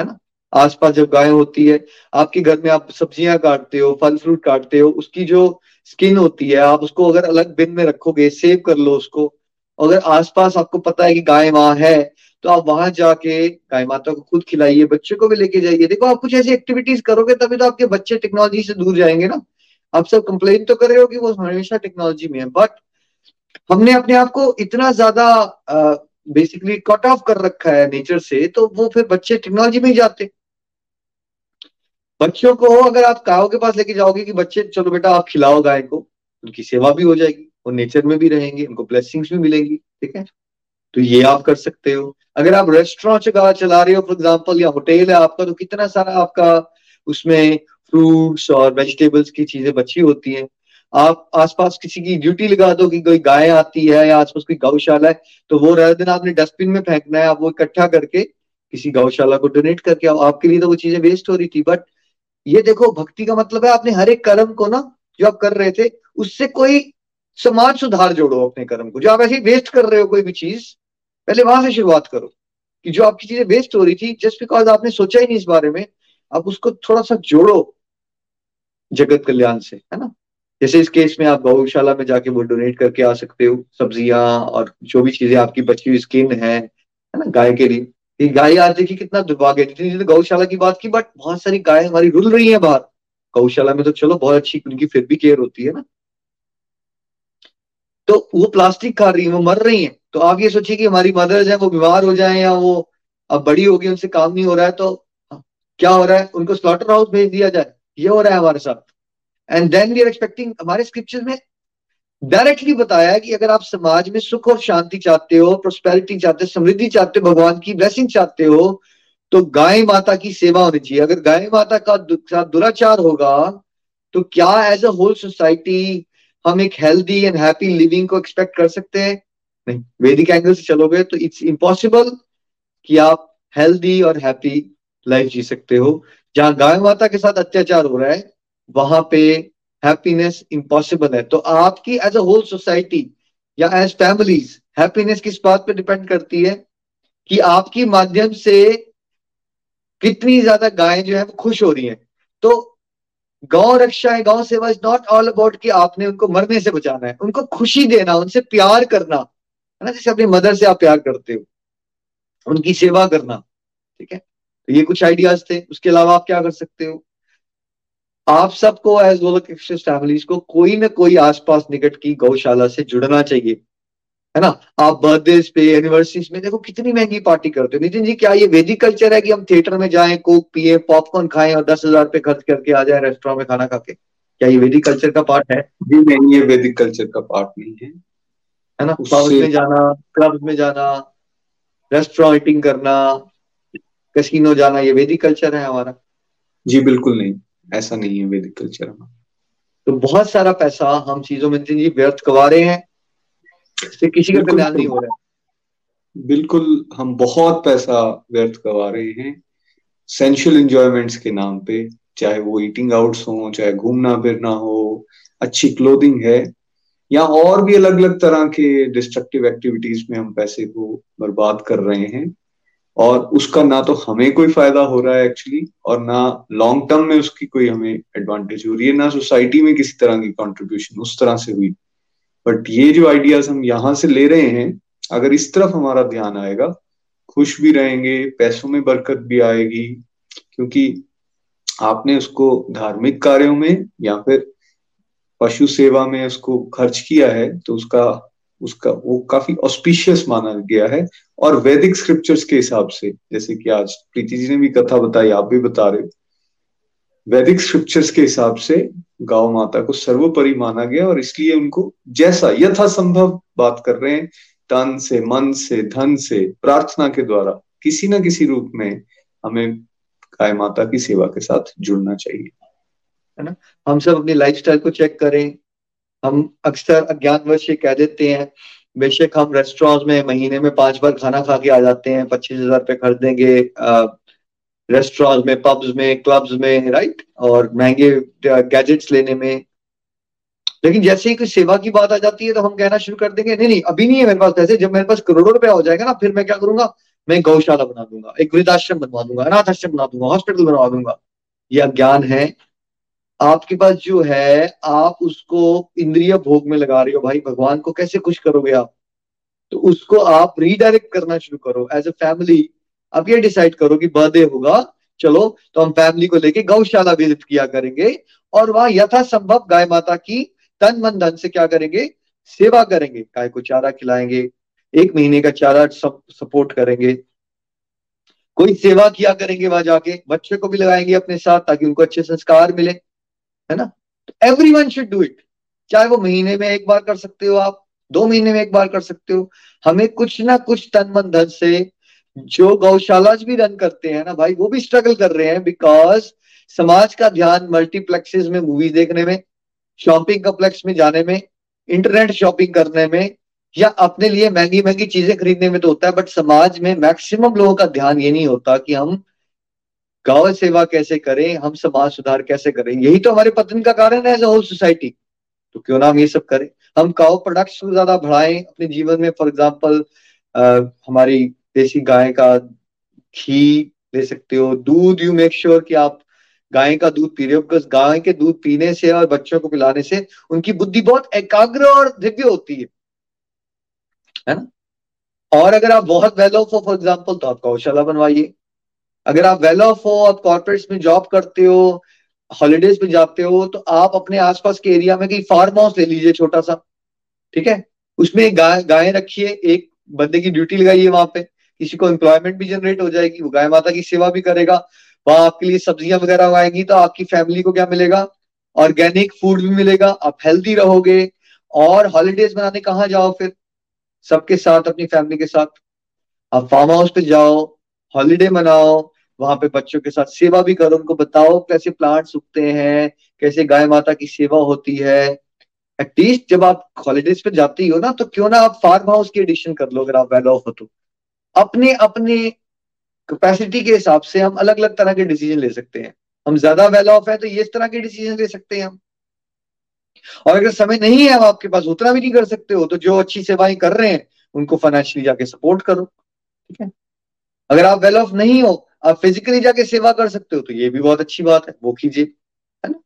है ना। आसपास जब गाय होती है आपके घर में, आप सब्जियां काटते हो, फल फ्रूट काटते हो, उसकी जो स्किन होती है आप उसको अगर अलग बिन में रखोगे, सेव कर लो उसको, अगर आसपास आपको पता है कि गाय वहां है तो आप वहां जाके गाय माता को खुद खिलाइए, बच्चों को भी लेके जाइए। देखो आप कुछ ऐसी एक्टिविटीज करोगे तभी तो आपके बच्चे टेक्नोलॉजी से दूर जाएंगे ना। आप सब कंप्लेन तो कर रहे हो कि वो हमेशा टेक्नोलॉजी में है, बट हमने अपने आप को इतना ज्यादा बेसिकली कट ऑफ कर रखा है नेचर से, तो वो फिर बच्चे टेक्नोलॉजी में ही जाते। बच्चों को अगर आप काऊ के पास लेके जाओगे कि बच्चे चलो बेटा आप खिलाओ गाय को, उनकी सेवा भी हो जाएगी, वो नेचर में भी रहेंगे, उनको ब्लेसिंग्स भी मिलेंगी, ठीक है। तो ये आप कर सकते हो। अगर आप रेस्टोरेंट चला रहे हो फॉर एग्जाम्पल, या होटेल है आपका, तो कितना सारा आपका उसमें फ्रूट्स और वेजिटेबल्स की चीजें बची होती हैं। आप आसपास किसी की ड्यूटी लगा दो कि कोई गाय आती है या आसपास कोई गौशाला है, तो वो रात दिन आपने डस्टबिन में फेंकना है, आप वो इकट्ठा करके किसी गौशाला को डोनेट करके आओ। आपके लिए तो वो चीजें वेस्ट हो रही थी, बट ये देखो भक्ति का मतलब है आपने हर एक कर्म को ना जो आप कर रहे थे उससे कोई समाज सुधार जोड़ो अपने कर्म को। जो आप ऐसे ही वेस्ट कर रहे हो कोई भी चीज, पहले वहां से शुरुआत करो कि जो आपकी चीजें वेस्ट हो रही थी जस्ट बिकॉज आपने सोचा ही नहीं इस बारे में, आप उसको थोड़ा सा जोड़ो जगत कल्याण से, है ना। जैसे इस केस में आप गौशाला में जाके वो डोनेट करके आ सकते हो, सब्जियां और जो भी चीजें आपकी बची हुई स्किन है, है ना, गाय के लिए। गाय आज देखिए कितना दुर्भाग्य है, जितनी गौशाला की बात की, बट बहुत सारी गाय हमारी रुल रही है बाहर। गौशाला में तो चलो बहुत अच्छी, उनकी फिर भी केयर होती है ना। तो वो प्लास्टिक खा रही है, वो मर रही है। तो आप ये सोचिए कि हमारी मदर्स हैं, वो बीमार हो जाए या वो अब बड़ी होगी, उनसे काम नहीं हो रहा है, तो क्या हो रहा है, उनको स्लॉटर हाउस भेज दिया जाए। ये हो रहा है हमारे साथ। And then we are expecting. हमारे स्क्रिप्चर में डायरेक्टली बताया है कि अगर आप समाज में सुख और शांति चाहते हो, प्रोस्पेरिटी चाहते हो, समृद्धि चाहते हो, भगवान की ब्लेसिंग चाहते हो, तो गाय माता की सेवा होनी चाहिए। अगर गाय माता का दुराचार होगा तो क्या एज अ होल सोसाइटी हम एक हेल्दी एंड हैप्पी लिविंग को एक्सपेक्ट कर सकते हैं? नहीं। वैदिक एंगल से चलोगे तो इट्स इम्पॉसिबल कि आप हेल्दी और हैप्पी लाइफ जी सकते हो। जहां गाय माता के साथ अत्याचार हो रहा है वहां पे हैप्पीनेस इम्पॉसिबल है। तो आपकी एज अ होल सोसाइटी या एज फैमिलीज हैप्पीनेस किस बात पे डिपेंड करती है? कि आपकी माध्यम से कितनी ज्यादा गायें जो है वो खुश हो रही हैं। तो गौ रक्षा है, गौ सेवा इज नॉट ऑल अबाउट कि आपने उनको मरने से बचाना है, उनको खुशी देना, उनसे प्यार करना है ना, जैसे अपनी मदर से आप प्यार करते हो, उनकी सेवा करना। ठीक है, तो ये कुछ आइडियाज थे। उसके अलावा आप क्या कर सकते हो? आप सबको एज गोलोक एक्सप्रेस फैमिलीज को कोई ना कोई आसपास निकट की गौशाला से जुड़ना चाहिए, है ना। आप बर्थडे पे, एनिवर्सरीज में देखो कितनी महंगी पार्टी करते हो। नितिन जी, क्या ये वैदिक कल्चर है कि हम थिएटर में जाएं, कोक पिए, पॉपकॉर्न खाएं और दस हजार रुपए खर्च करके आ जाएं रेस्टोरेंट में खाना खा के? क्या ये वैदिक कल्चर का पार्ट है? जी नहीं, ये वैदिक कल्चर का पार्ट नहीं है, है ना। पार्क में जाना, क्लब में जाना, रेस्टोरेंटिंग करना, कैसीनो जाना, ये वैदिक कल्चर है हमारा? जी बिल्कुल नहीं, ऐसा नहीं है वैदिक कल्चर हमारा। तो बहुत सारा पैसा हम चीजों में नितिन जी व्यर्थ करवा रहे हैं, इससे किसी का कल्याण नहीं हो रहा है। बिल्कुल, हम बहुत पैसा व्यर्थ करवा रहे हैं सेंशुअल एंजॉयमेंट्स के नाम पे, चाहे वो ईटिंग आउट्स हो, चाहे घूमना फिरना हो, अच्छी क्लोथिंग है, या और भी अलग अलग तरह के डिस्ट्रक्टिव एक्टिविटीज में हम पैसे को बर्बाद कर रहे हैं। और उसका ना तो हमें कोई फायदा हो रहा है एक्चुअली, और ना लॉन्ग टर्म में उसकी कोई हमें एडवांटेज हो रही है, ना सोसाइटी में किसी तरह की कॉन्ट्रीब्यूशन उस तरह से हुई। बट ये जो आइडियाज हम यहाँ से ले रहे हैं, अगर इस तरफ हमारा ध्यान आएगा, खुश भी रहेंगे, पैसों में बरकत भी आएगी, क्योंकि आपने उसको धार्मिक कार्यों में या फिर पशु सेवा में उसको खर्च किया है, तो उसका उसका वो काफी ऑस्पिशियस माना गया है। और वैदिक स्क्रिप्चर्स के हिसाब से, जैसे कि आज प्रीति जी ने भी कथा बताई, आप भी बता रहे हो, वैदिक स्क्रिप्चर्स के हिसाब से गौ माता को सर्वोपरि माना गया, और इसलिए उनको जैसा यथासंभव, बात कर रहे हैं तन से, मन से, धन से, प्रार्थना के द्वारा किसी ना किसी रूप में हमें गाय माता की सेवा के साथ जुड़ना चाहिए, है ना। हम सब अपनी लाइफस्टाइल को चेक करें। हम अक्सर अज्ञानवश ये कह देते हैं, बेशक हम रेस्टोरेंट में महीने में पांच बार खाना खा के आ जाते हैं, पच्चीस हजार रुपये खर्च देंगे रेस्टोरेंट में, पब्स में, क्लब्स में, राइट, और महंगे गैजेट्स लेने में। लेकिन जैसे ही कोई सेवा की बात आ जाती है तो हम कहना शुरू कर देंगे, नहीं नहीं अभी नहीं है मेरे पास पैसे, जब मेरे पास करोड़ों रुपया हो जाएगा ना, फिर मैं क्या करूंगा, मैं गौशाला बना दूंगा, एक वृद्धाश्रम बनवा दूंगा, अनाथ आश्रम बना दूंगा, हॉस्पिटल बनवा दूंगा। ये अज्ञान है। आपके पास जो है आप उसको इंद्रिय भोग में लगा रहे हो। भाई, भगवान को कैसे खुश करोगे आप? तो उसको आप रीडायरेक्ट करना शुरू करो एज ए फैमिली। अब ये डिसाइड करो कि बर्थडे होगा, चलो तो हम फैमिली को लेके गौशाला विजिट किया करेंगे, और वहां यथासंभव गाय माता की तन मन धन से क्या करेंगे, सेवा करेंगे, गाय को चारा खिलाएंगे, एक महीने का चारा सपोर्ट करेंगे, कोई सेवा किया करेंगे, वहां जाके बच्चे को भी लगाएंगे अपने साथ ताकि उनको अच्छे संस्कार मिले, है ना। Everyone should do it. चाहे वो महीने में एक बार कर सकते हो, आप दो महीने में एक बार कर सकते हो। हमें कुछ ना कुछ तन मन धन से, जो गौशाला भी रन करते हैं ना भाई, वो भी स्ट्रगल कर रहे हैं, बिकॉज समाज का ध्यान मल्टीप्लेक्सेस में मूवी देखने में, शॉपिंग कॉम्प्लेक्स में जाने में, इंटरनेट शॉपिंग करने में, या अपने लिए महंगी महंगी चीजें खरीदने में तो होता है, बट समाज में मैक्सिमम लोगों का ध्यान ये नहीं होता कि हम गांव सेवा कैसे करें, हम समाज सुधार कैसे करें। यही तो हमारे पतन का कारण है एज अ होल सोसाइटी। तो क्यों ना हम ये सब करें, हम काउ प्रोडक्ट्स को ज्यादा बढ़ाएं अपने जीवन में। फॉर एग्जाम्पल हमारी देसी गाय का घी ले सकते हो, दूध, यू मेक श्योर कि आप गाय का दूध पी रहे हो, बिकॉज गाय के दूध पीने से और बच्चों को पिलाने से उनकी बुद्धि बहुत एकाग्र और दिव्य होती है, है ना। और अगर आप बहुत वेल ऑफ हो फॉर एग्जाम्पल, तो आप गौशाला बनवाइए। अगर आप वेल ऑफ हो, आप कॉर्पोरेट्स में जॉब करते हो, हॉलीडेज पे जाते हो, तो आप अपने आसपास के एरिया में कहीं फार्म हाउस ले लीजिए छोटा सा, ठीक है, उसमें गाय गाय रखिए, एक बंदे की ड्यूटी लगाइए वहां पे, किसी को एम्प्लॉयमेंट भी जनरेट हो जाएगी, वो गाय माता की सेवा भी करेगा, वहां आपके लिए सब्जियां वगैरह उगाएंगी, तो आपकी फैमिली को क्या मिलेगा, ऑर्गेनिक फूड भी मिलेगा, आप हेल्दी रहोगे। और हॉलीडेज मनाने कहाँ जाओ फिर, सबके साथ अपनी फैमिली के साथ आप फार्म हाउस पे जाओ, हॉलीडे मनाओ, वहां पे बच्चों के साथ सेवा भी करो, उनको बताओ कैसे प्लांट्स उगते हैं, कैसे गाय माता की सेवा होती है। एटलीस्ट जब आप हॉलीडेज पे जाती हो ना, तो क्यों ना आप फार्म हाउस की एडिशन कर लो अगर आप वेल ऑफ हो तो। अपने अपने कैपेसिटी के हिसाब से हम अलग अलग तरह के डिसीजन ले सकते हैं। हम ज्यादा वेल ऑफ है तो ये इस तरह के डिसीजन ले सकते हैं हम, और अगर समय नहीं है आपके पास, उतना भी नहीं कर सकते हो, तो जो अच्छी सेवाएं कर रहे हैं उनको फाइनेंशियली जाके सपोर्ट करो, ठीक है। अगर आप वेल ऑफ नहीं हो, आप फिजिकली जाके सेवा कर सकते हो, तो ये भी बहुत अच्छी बात है, वो कीजिए, है ना।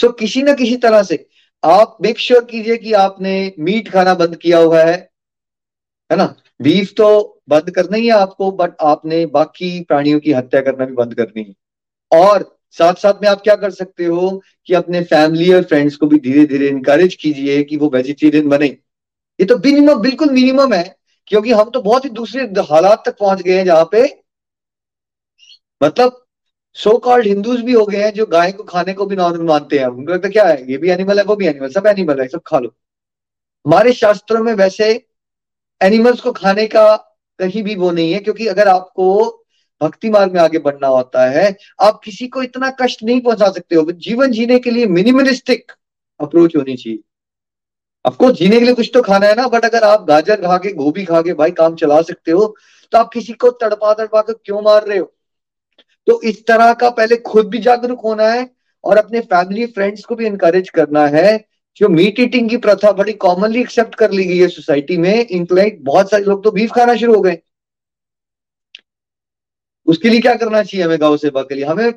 सो so, किसी ना किसी तरह से आप मेक श्योर sure कीजिए कि आपने मीट खाना बंद किया हुआ है, है ना। बीफ तो बंद करना ही है आपको, बट आपने बाकी प्राणियों की हत्या करना भी बंद करनी है। और साथ साथ में आप क्या कर सकते हो कि अपने फैमिली और फ्रेंड्स को भी धीरे धीरे इनकरेज कीजिए कि वो वेजिटेरियन बने। ये तो मिनिमम, बिल्कुल मिनिमम है, क्योंकि हम तो बहुत ही दूसरे हालात तक पहुंच गए हैं जहां पे मतलब सो कॉल्ड हिंदूज भी हो गए हैं जो गाय को खाने को भी नॉर्मल मानते हैं। उनको लगता है क्या है, ये भी एनिमल है, वो भी एनिमल, सब एनिमल है, सब खा लो। हमारे शास्त्रों में वैसे एनिमल्स को खाने का कहीं भी वो नहीं है, क्योंकि अगर आपको भक्ति मार्ग में आगे बढ़ना होता है, आप किसी को इतना कष्ट नहीं पहुंचा सकते हो। जीवन जीने के लिए मिनिमलिस्टिक अप्रोच होनी चाहिए। आपको जीने के लिए कुछ तो खाना है ना, बट अगर आप गाजर खा के, गोभी खा के भाई काम चला सकते हो, तो आप किसी को तड़पा तड़पा कर क्यों मार रहे हो। तो इस तरह का पहले खुद भी जागरूक होना है, और अपने फैमिली फ्रेंड्स को भी इनकरेज करना है। जो मीट ईटिंग की प्रथा बड़ी कॉमनली एक्सेप्ट कर ली गई है सोसाइटी में, इंक्लाइंट बहुत सारे लोग तो बीफ खाना शुरू हो गए। उसके लिए क्या करना चाहिए हमें, गौ सेवा के लिए हमें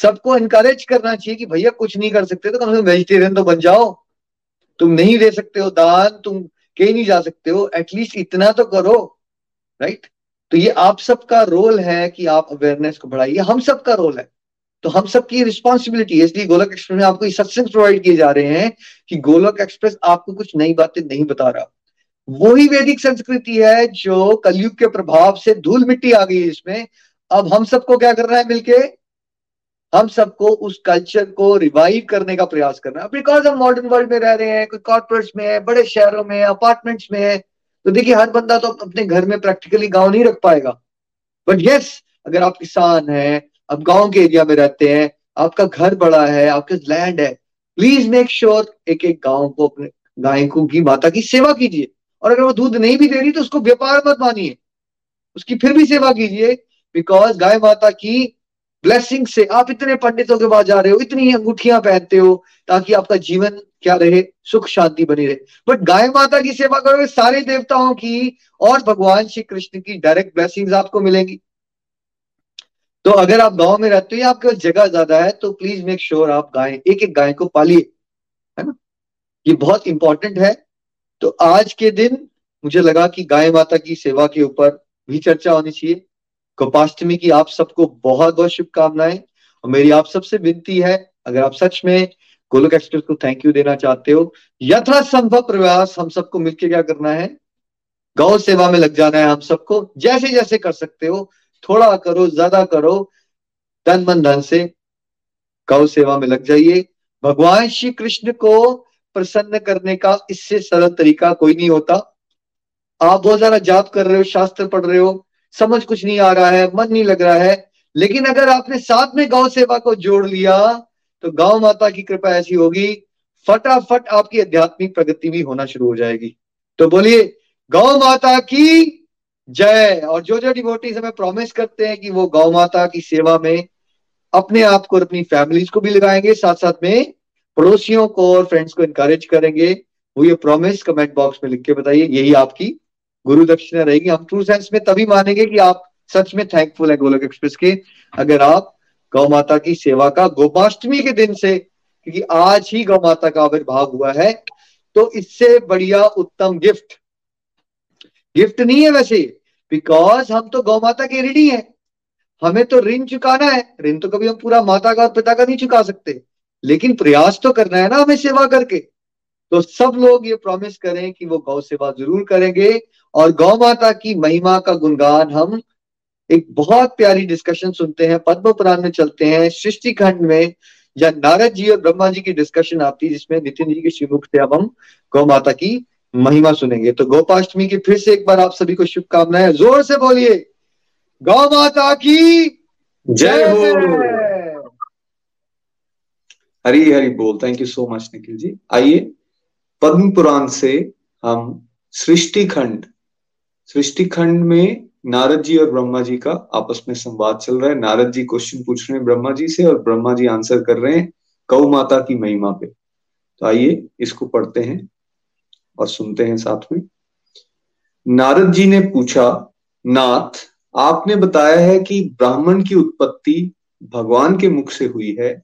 सबको इनकरेज करना चाहिए कि भैया कुछ नहीं कर सकते तो कम से कम वेजिटेरियन तो बन जाओ। तुम नहीं दे सकते हो दान, तुम कहीं नहीं जा सकते हो, एटलीस्ट इतना तो करो, राइट। तो ये आप सबका रोल है कि आप अवेयरनेस को बढ़ाइए, हम सबका रोल है, तो हम सबकी रिस्पॉन्सिबिलिटी है। इसलिए गोलोक एक्सप्रेस में आपको सत्संग प्रोवाइड किए जा रहे हैं कि गोलोक एक्सप्रेस आपको कुछ नई बातें नहीं बता रहा, वही वैदिक संस्कृति है जो कलयुग के प्रभाव से धूल मिट्टी आ गई है इसमें। अब हम सबको क्या करना है, मिलके हम सबको उस कल्चर को रिवाइव करने का प्रयास करना है। बिकॉज हम मॉडर्न वर्ल्ड में रह रहे हैं, कुछ कॉर्पोरेट्स में है, बड़े शहरों में, अपार्टमेंट्स में है, तो देखिए हर बंदा तो अपने घर में प्रैक्टिकली गांव नहीं रख पाएगा। बट यस, अगर आप किसान हैं, आप गांव के एरिया में रहते हैं, आपका घर बड़ा है, आपके लैंड है, प्लीज मेक श्योर एक एक गांव को, अपने गाय को की माता की सेवा कीजिए। और अगर वो दूध नहीं भी दे रही तो उसको व्यापार मत मानिए, उसकी फिर भी सेवा कीजिए, बिकॉज गाय माता की ब्लेसिंग से आप इतने पंडितों के पास जा रहे हो, इतनी अंगूठियां पहनते हो ताकि आपका जीवन क्या रहे, सुख शांति बनी रहे। बट गाय माता की सेवा करोगे, सारे देवताओं की और भगवान श्री कृष्ण की डायरेक्ट ब्लेसिंग्स आपको मिलेंगी। तो अगर आप गांव में रहते हो या आपके पास जगह ज्यादा है, तो प्लीज मेक श्योर आप गाय, एक एक गाय को पालिए, है ना, ये बहुत इंपॉर्टेंट है। तो आज के दिन मुझे लगा कि गाय माता की सेवा के ऊपर भी चर्चा होनी चाहिए। गोपाष्टमी की आप सबको बहुत बहुत शुभकामनाएं, और मेरी आप सबसे विनती है, अगर आप सच में गोलोक एक्सप्रेस को थैंक यू देना चाहते हो, यथासंभव प्रयास हम सबको मिलकर क्या करना है, गौ सेवा में लग जाना है। हम सबको जैसे जैसे कर सकते हो, थोड़ा करो, ज्यादा करो, तन मन धन से गौ सेवा में लग जाइए। भगवान श्री कृष्ण को प्रसन्न करने का इससे सरल तरीका कोई नहीं होता। आप बहुत सारा जाप कर रहे हो, शास्त्र पढ़ रहे हो, समझ कुछ नहीं आ रहा है, मन नहीं लग रहा है, लेकिन अगर आपने साथ में गौ सेवा को जोड़ लिया तो गौ माता की कृपा ऐसी होगी, फटाफट आपकी आध्यात्मिक प्रगति भी होना शुरू हो जाएगी। तो बोलिए गौ माता की जय। और जो जो डिवोटीज हमें प्रॉमिस करते हैं कि वो गौ माता की सेवा में अपने आप को और अपनी फैमिलीज को भी लगाएंगे, साथ साथ में पड़ोसियों को और फ्रेंड्स को इनकरेज करेंगे, वो ये प्रॉमिस कमेंट बॉक्स में लिख के बताइए। यही आपकी गुरु दक्षिणा रहेगी। हम ट्रू सेंस में तभी मानेंगे कि आप सच में थैंकफुल है गोलोक एक्सप्रेस के, अगर आप गौ माता की सेवा का गोपाष्टमी के दिन से, क्योंकि आज ही गौ माता का आविर्भाव हुआ है, तो इससे बढ़िया उत्तम गिफ्ट गिफ्ट नहीं है वैसे, बिकॉज हम तो गौ माता के ऋणी हैं, हमें तो ऋण चुकाना है। ऋण तो कभी हम पूरा माता का और पिता का नहीं चुका सकते, लेकिन प्रयास तो करना है ना हमें सेवा करके। तो सब लोग ये प्रॉमिस करें कि वो गौ सेवा जरूर करेंगे और गौ माता की महिमा का गुणगान। हम एक बहुत प्यारी डिस्कशन सुनते हैं, पद्म पुराण में चलते हैं, सृष्टि खंड में जहाँ नारद जी और ब्रह्मा जी की डिस्कशन आती है, जिसमें नितिन जी के श्रीमुख से अब हम गौ माता की महिमा सुनेंगे। तो गोपाष्टमी की फिर से एक बार आप सभी को शुभकामनाएं, जोर से बोलिए गौ माता की जय हो। हरी हरी बोल। Thank you so much Nikhil ji. आइए पद्म पुराण से हम सृष्टि खंड, सृष्टि खंड में नारद जी और ब्रह्मा जी का आपस में संवाद चल रहा है। नारद जी क्वेश्चन पूछ रहे हैं ब्रह्मा जी से और ब्रह्मा जी आंसर कर रहे हैं गौ माता की महिमा पे। तो आइए इसको पढ़ते हैं और सुनते हैं साथ में। नारद जी ने पूछा, नाथ आपने बताया है कि ब्राह्मण की उत्पत्ति भगवान के मुख से हुई है,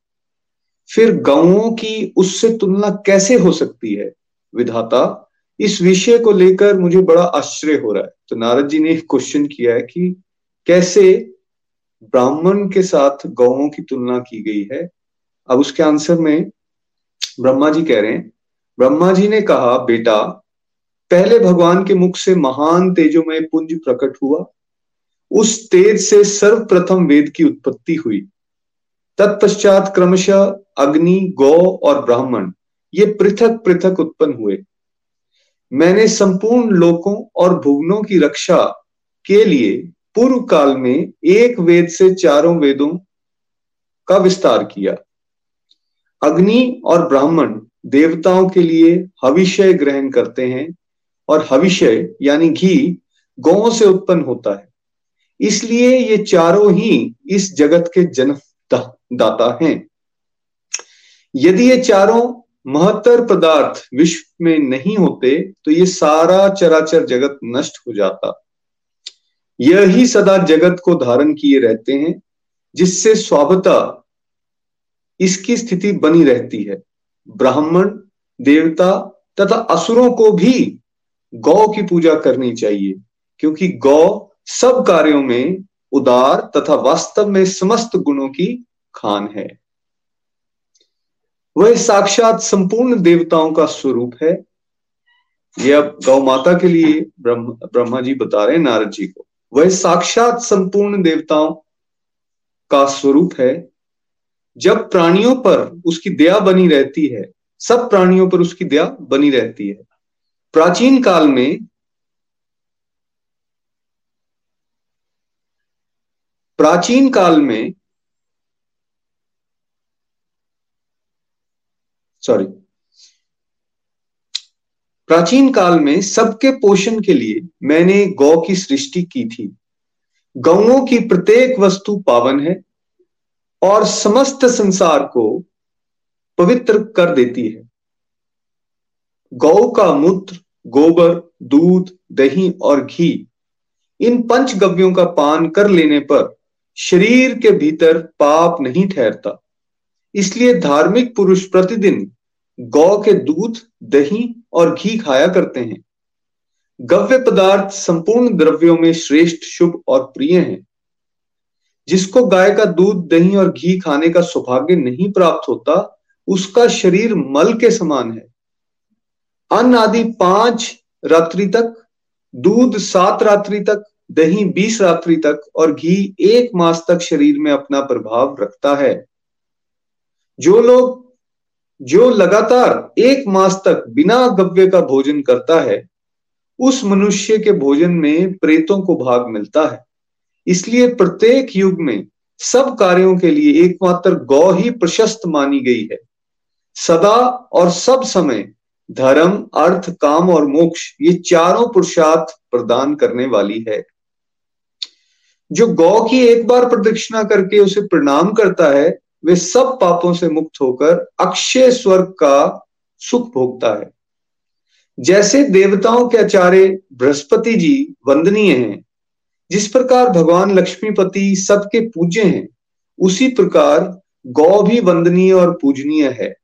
फिर गौओं की उससे तुलना कैसे हो सकती है? विधाता, इस विषय को लेकर मुझे बड़ा आश्चर्य हो रहा है। तो नारद जी ने क्वेश्चन किया है कि कैसे ब्राह्मण के साथ गौओं की तुलना की गई है। अब उसके आंसर में ब्रह्मा जी कह रहे हैं, ब्रह्मा जी ने कहा, बेटा पहले भगवान के मुख से महान तेजोमय पुंज प्रकट हुआ, उस तेज से सर्वप्रथम वेद की उत्पत्ति हुई, तत्पश्चात क्रमशः अग्नि, गौ और ब्राह्मण ये पृथक पृथक उत्पन्न हुए। मैंने संपूर्ण लोकों और भुवनों की रक्षा के लिए पूर्व काल में एक वेद से चारों वेदों का विस्तार किया। अग्नि और ब्राह्मण देवताओं के लिए हविष्य ग्रहण करते हैं और हविष्य यानी घी गौओं से उत्पन्न होता है, इसलिए ये चारों ही इस जगत के जन्मदाता हैं। यदि ये चारों महत्तर पदार्थ विश्व में नहीं होते तो ये सारा चराचर जगत नष्ट हो जाता। यही सदा जगत को धारण किए रहते हैं, जिससे स्वभावतः इसकी स्थिति बनी रहती है। ब्राह्मण, देवता तथा असुरों को भी गौ की पूजा करनी चाहिए, क्योंकि गौ सब कार्यों में उदार तथा वास्तव में समस्त गुणों की खान है। वह साक्षात संपूर्ण देवताओं का स्वरूप है। यह अब गौ माता के लिए ब्रह्म ब्रह्मा जी बता रहे हैं नारद जी को, वह साक्षात संपूर्ण देवताओं का स्वरूप है। जब प्राणियों पर उसकी दया बनी रहती है, सब प्राणियों पर उसकी दया बनी रहती है। प्राचीन काल में प्राचीन काल में सॉरी प्राचीन काल में सबके पोषण के लिए मैंने गौ की सृष्टि की थी। गौओं की प्रत्येक वस्तु पावन है और समस्त संसार को पवित्र कर देती है। गौ का मूत्र, गोबर, दूध, दही और घी, इन पंच गव्यों का पान कर लेने पर शरीर के भीतर पाप नहीं ठहरता, इसलिए धार्मिक पुरुष प्रतिदिन गौ के दूध, दही और घी खाया करते हैं। गव्य पदार्थ संपूर्ण द्रव्यों में श्रेष्ठ, शुभ और प्रिय हैं। जिसको गाय का दूध, दही और घी खाने का सौभाग्य नहीं प्राप्त होता, उसका शरीर मल के समान है। अन्न आदि पांच रात्रि तक, दूध सात रात्रि तक, दही बीस रात्रि तक और घी एक मास तक शरीर में अपना प्रभाव रखता है। जो लोग जो लगातार एक मास तक बिना गव्य का भोजन करता है, उस मनुष्य के भोजन में प्रेतों को भाग मिलता है। इसलिए प्रत्येक युग में सब कार्यों के लिए एकमात्र गौ ही प्रशस्त मानी गई है। सदा और सब समय धर्म, अर्थ, काम और मोक्ष ये चारों पुरुषार्थ प्रदान करने वाली है। जो गौ की एक बार प्रदक्षिणा करके उसे प्रणाम करता है, वे सब पापों से मुक्त होकर अक्षय स्वर्ग का सुख भोगता है। जैसे देवताओं के आचार्य बृहस्पति जी वंदनीय हैं, जिस प्रकार भगवान लक्ष्मीपति सबके पूज्य हैं, उसी प्रकार गौ भी वंदनीय और पूजनीय है।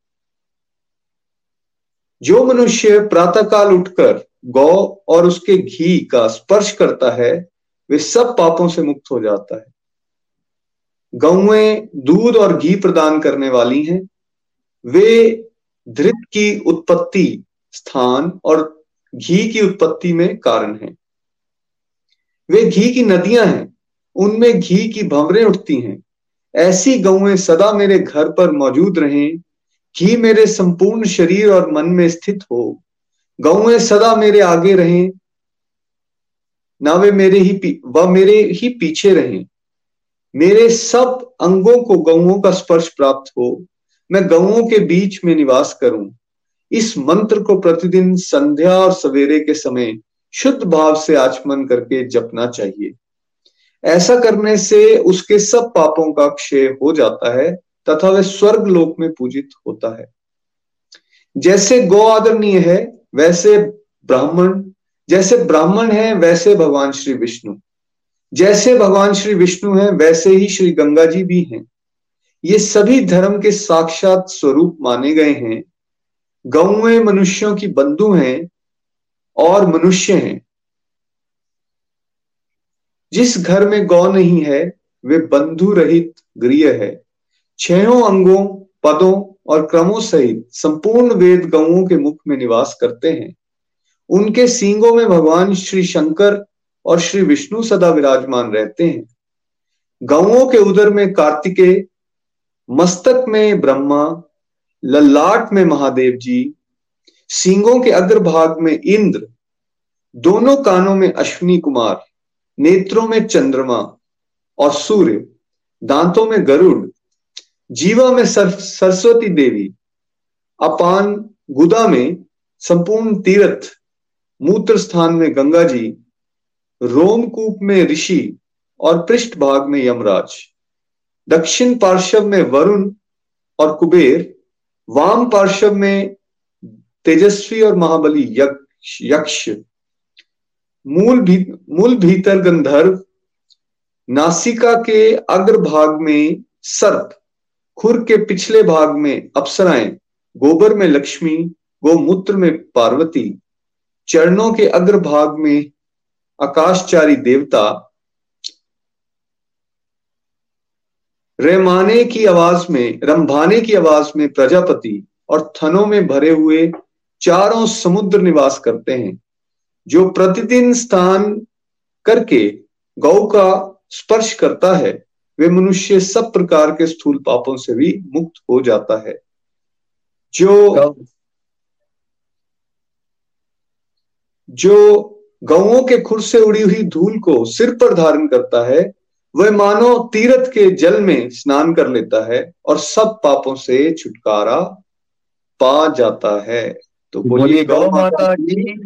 जो मनुष्य प्रातःकाल उठकर गौ और उसके घी का स्पर्श करता है, वे सब पापों से मुक्त हो जाता है। गौएं दूध और घी प्रदान करने वाली हैं, वे धृत की उत्पत्ति स्थान और घी की उत्पत्ति में कारण हैं। वे घी की नदियां हैं, उनमें घी की भंवरें उठती हैं। ऐसी गऊएं सदा मेरे घर पर मौजूद रहें, घी मेरे संपूर्ण शरीर और मन में स्थित हो। गऊएं सदा मेरे आगे रहें, ना वे मेरे ही वह मेरे ही पीछे रहें। मेरे सब अंगों को गऊओं का स्पर्श प्राप्त हो। मैं गऊओं के बीच में निवास करूं। इस मंत्र को प्रतिदिन संध्या और सवेरे के समय शुद्ध भाव से आचमन करके जपना चाहिए। ऐसा करने से उसके सब पापों का क्षय हो जाता है तथा वह स्वर्ग लोक में पूजित होता है। जैसे गौ आदरणीय है वैसे ब्राह्मण जैसे ब्राह्मण है वैसे भगवान श्री विष्णु जैसे भगवान श्री विष्णु हैं वैसे ही श्री गंगा जी भी हैं। ये सभी धर्म के साक्षात स्वरूप माने गए हैं। गौएं मनुष्यों की बंधु हैं और मनुष्य हैं। जिस घर में गौ नहीं है वे बंधु रहित गृह है। छहों अंगों, पदों और क्रमों सहित संपूर्ण वेद गौओं के मुख में निवास करते हैं। उनके सींगों में भगवान श्री शंकर और श्री विष्णु सदा विराजमान रहते हैं। गौओं के उदर में कार्तिकेय, मस्तक में ब्रह्मा, ललाट में महादेव जी, सींगों के अग्रभाग में इंद्र, दोनों कानों में अश्विनी कुमार, नेत्रों में चंद्रमा और सूर्य, दांतों में गरुड़, जीवा में सरस्वती देवी, अपान गुदा में संपूर्ण तीर्थ, मूत्र स्थान में गंगा जी, रोमकूप में ऋषि और पृष्ठ भाग में यमराज, दक्षिण पार्श्व में वरुण और कुबेर, वाम पार्श्व में तेजस्वी और महाबली यक्ष, यक्ष मूल भी, मूल भीतर गंधर्व, नासिका के अग्र भाग में सर्प, खुर के पिछले भाग में अप्सराएं, गोबर में लक्ष्मी, गोमूत्र में पार्वती, चरणों के अग्र भाग में आकाशचारी देवता, रेमाने की आवाज में रंभाने की आवाज में प्रजापति और थनों में भरे हुए चारों समुद्र निवास करते हैं। जो प्रतिदिन स्नान करके गौ का स्पर्श करता है वे मनुष्य सब प्रकार के स्थूल पापों से भी मुक्त हो जाता है। जो जो गौओं के खुर से उड़ी हुई धूल को सिर पर धारण करता है वह मानो तीर्थ के जल में स्नान कर लेता है और सब पापों से छुटकारा पा जाता है। तो बोलिए गौ माता की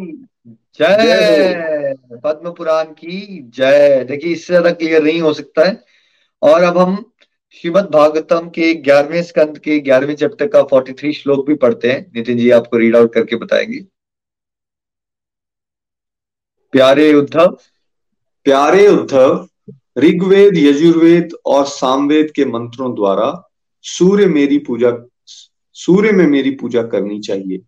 जय, पद्म पुराण की जय। देखिए, इससे ज्यादा क्लियर नहीं हो सकता है। और अब हम श्रीमद भागवतम के ग्यारहवें स्कंद के ग्यारहवें चैप्टर का तैंतालीसवां श्लोक भी पढ़ते हैं। नितिन जी आपको रीड आउट करके बताएंगे। प्यारे उद्धव प्यारे उद्धव ऋग्वेद, यजुर्वेद और सामवेद के मंत्रों द्वारा सूर्य मेरी पूजा सूर्य में मेरी पूजा करनी चाहिए।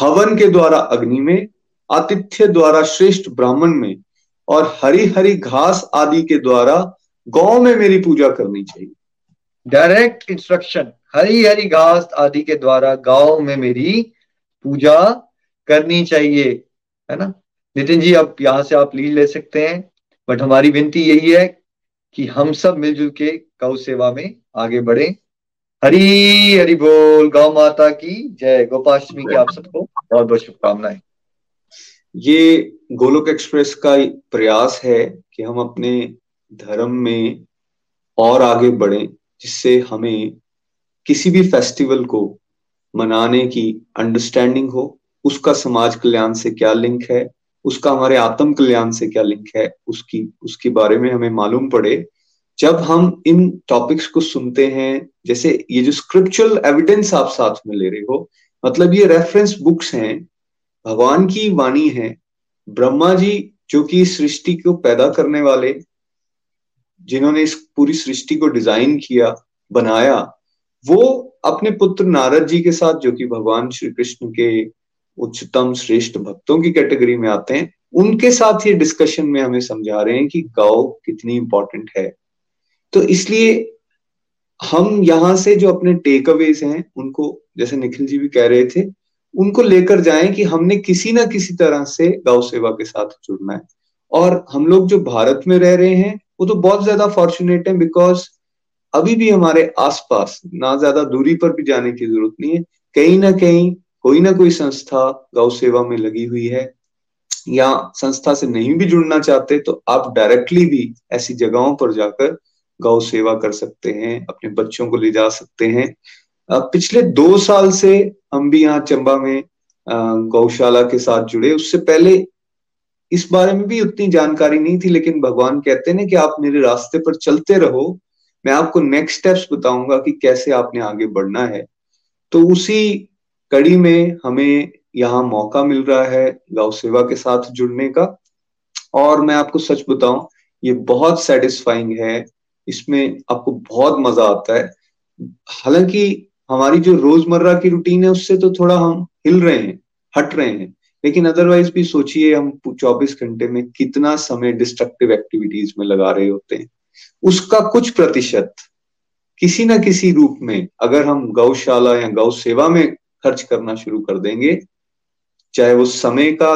हवन के द्वारा अग्नि में, आतिथ्य द्वारा श्रेष्ठ ब्राह्मण में और हरी हरी घास आदि के द्वारा गौ में मेरी पूजा करनी चाहिए। डायरेक्ट इंस्ट्रक्शन, हरी हरी घास आदि के द्वारा गौ में मेरी पूजा करनी चाहिए, है ना। नितिन जी, अब यहाँ से आप लीड ले सकते हैं, बट हमारी विनती यही है कि हम सब मिलजुल के गौ सेवा में आगे बढ़े। हरी हरी बोल, गौ माता की जय। गोपाष्टमी की आप सबको बहुत बहुत शुभकामनाएं। ये गोलोक एक्सप्रेस का प्रयास है कि हम अपने धर्म में और आगे बढ़े, जिससे हमें किसी भी फेस्टिवल को मनाने की अंडरस्टैंडिंग हो, उसका समाज कल्याण से क्या लिंक है, उसका हमारे आत्म कल्याण से क्या लिंक है, उसकी उसके बारे में हमें मालूम पड़े। जब हम इन टॉपिक्स को सुनते हैं, जैसे ये जो स्क्रिप्चुअल एविडेंस आप साथ में ले रहे हो, मतलब ये रेफरेंस बुक्स हैं, भगवान की वाणी है, ब्रह्मा जी जो कि सृष्टि को पैदा करने वाले, जिन्होंने इस पूरी सृष्टि को डिजाइन किया, बनाया, वो अपने पुत्र नारद जी के साथ, जो कि भगवान श्री कृष्ण के उच्चतम श्रेष्ठ भक्तों की कैटेगरी में आते हैं, उनके साथ ये डिस्कशन में हमें समझा रहे हैं कि गौ कितनी इंपॉर्टेंट है। तो इसलिए हम यहाँ से जो अपने टेक अवेज हैं उनको, जैसे निखिल जी भी कह रहे थे, उनको लेकर जाएं कि हमने किसी ना किसी तरह से गौ सेवा के साथ जुड़ना है। और हम लोग जो भारत में रह रहे हैं वो तो बहुत ज्यादा फॉर्चुनेट है, बिकॉज अभी भी हमारे आसपास ना ज्यादा दूरी पर भी जाने की जरूरत नहीं है, कहीं ना कहीं कोई ना कोई संस्था गौ सेवा में लगी हुई है, या संस्था से नहीं भी जुड़ना चाहते तो आप डायरेक्टली भी ऐसी जगहों पर जाकर गौ सेवा कर सकते हैं, अपने बच्चों को ले जा सकते हैं। पिछले दो साल से हम भी यहाँ चंबा में गौशाला के साथ जुड़े, उससे पहले इस बारे में भी उतनी जानकारी नहीं थी, लेकिन भगवान कहते हैं कि आप मेरे रास्ते पर चलते रहो, मैं आपको नेक्स्ट स्टेप्स बताऊंगा कि कैसे आपने आगे बढ़ना है। तो उसी कड़ी में हमें यहाँ मौका मिल रहा है गौ सेवा के साथ जुड़ने का, और मैं आपको सच बताऊं ये बहुत सेटिस्फाइंग है, इसमें आपको बहुत मजा आता है। हालांकि हमारी जो रोजमर्रा की रूटीन है उससे तो थोड़ा हम हिल रहे हैं, हट रहे हैं, लेकिन अदरवाइज भी सोचिए हम चौबीस घंटे में कितना समय डिस्ट्रक्टिव एक्टिविटीज में लगा रहे होते हैं, उसका कुछ प्रतिशत किसी ना किसी रूप में अगर हम गौशाला या गौ सेवा में खर्च करना शुरू कर देंगे, चाहे वो समय का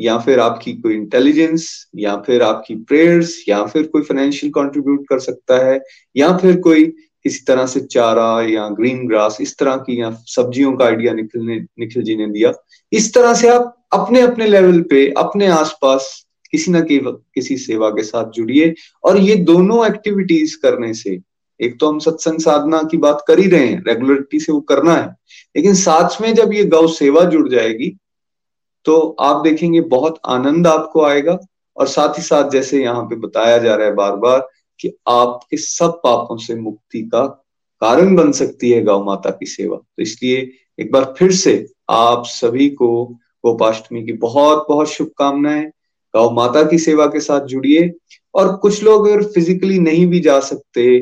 या फिर आपकी कोई इंटेलिजेंस या फिर आपकी प्रेयर्स या फिर कोई फाइनेंशियल कंट्रीब्यूट कर सकता है, या फिर कोई किसी तरह से चारा या ग्रीन ग्रास इस तरह की, या सब्जियों का आइडिया निखिल ने निखिल जी ने दिया। इस तरह से आप अपने अपने लेवल पे अपने आसपास किसी ना किसी सेवा के साथ जुड़िए, और ये दोनों एक्टिविटीज करने से, एक तो हम सत्संग साधना की बात कर ही रहे हैं, रेगुलरिटी से वो करना है, लेकिन साथ में जब ये गौ सेवा जुड़ जाएगी तो आप देखेंगे बहुत आनंद आपको आएगा, और साथ ही साथ जैसे यहाँ पे बताया जा रहा है बार बार कि आपके सब पापों से मुक्ति का कारण बन सकती है गौ माता की सेवा। तो इसलिए एक बार फिर से आप सभी को गोपाष्टमी की बहुत बहुत शुभकामनाएं। गौ माता की सेवा के साथ जुड़िए, और कुछ लोग अगर फिजिकली नहीं भी जा सकते,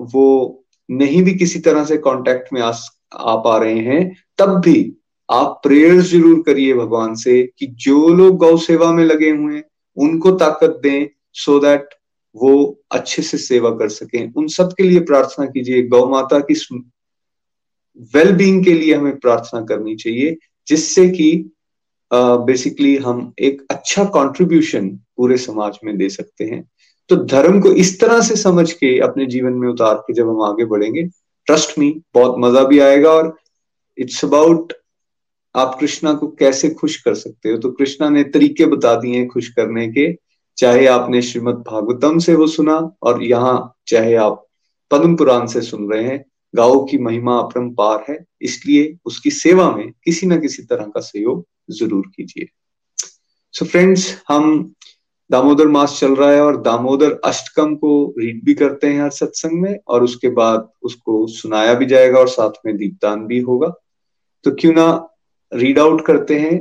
वो नहीं भी किसी तरह से कांटेक्ट में आ, आ पा रहे हैं, तब भी आप प्रेयर्स जरूर करिए भगवान से कि जो लोग गौ सेवा में लगे हुए हैं उनको ताकत दें, सो दैट वो अच्छे से सेवा कर सकें। उन सब के लिए प्रार्थना कीजिए, गौ माता की वेलबींग के लिए हमें प्रार्थना करनी चाहिए, जिससे कि बेसिकली uh, हम एक अच्छा कंट्रीब्यूशन पूरे समाज में दे सकते हैं। तो धर्म को इस तरह से समझ के अपने जीवन में उतार के जब हम आगे बढ़ेंगे, ट्रस्ट मी बहुत मजा भी आएगा। और इट्स अबाउट आप कृष्णा को कैसे खुश कर सकते हो, तो कृष्णा ने तरीके बता दिए हैं खुश करने के, चाहे आपने श्रीमद भागवतम से वो सुना और यहाँ चाहे आप पद्म पुराण से सुन रहे हैं, गौ की महिमा अपरंपार है, इसलिए उसकी सेवा में किसी ना किसी तरह का सहयोग जरूर कीजिए। सो फ्रेंड्स, हम दामोदर मास चल रहा है और दामोदर अष्टकम को रीड भी करते हैं हर सत्संग में, और उसके बाद उसको सुनाया भी जाएगा और साथ में दीपदान भी होगा। तो क्यों ना रीड आउट करते हैं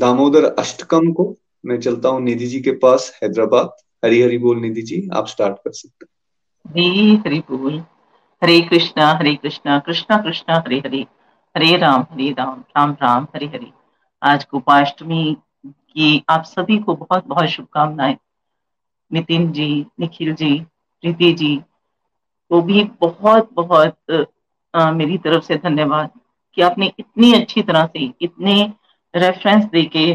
दामोदर अष्टकम को। मैं चलता हूँ निधि जी के पास हैदराबाद। हरी हरी बोल निधि जी, आप स्टार्ट कर सकते हैं। हरी हरी बोल। हरे कृष्णा हरे कृष्णा कृष्णा कृष्णा हरे हरे, हरे राम हरे राम राम राम हरे हरे। आज गोपाष्टमी की आप सभी को बहुत बहुत शुभकामनाएं। नितिन जी, निखिल जी, प्रीति जी को भी बहुत बहुत आ, मेरी तरफ से धन्यवाद कि आपने इतनी अच्छी तरह से, इतने रेफरेंस देके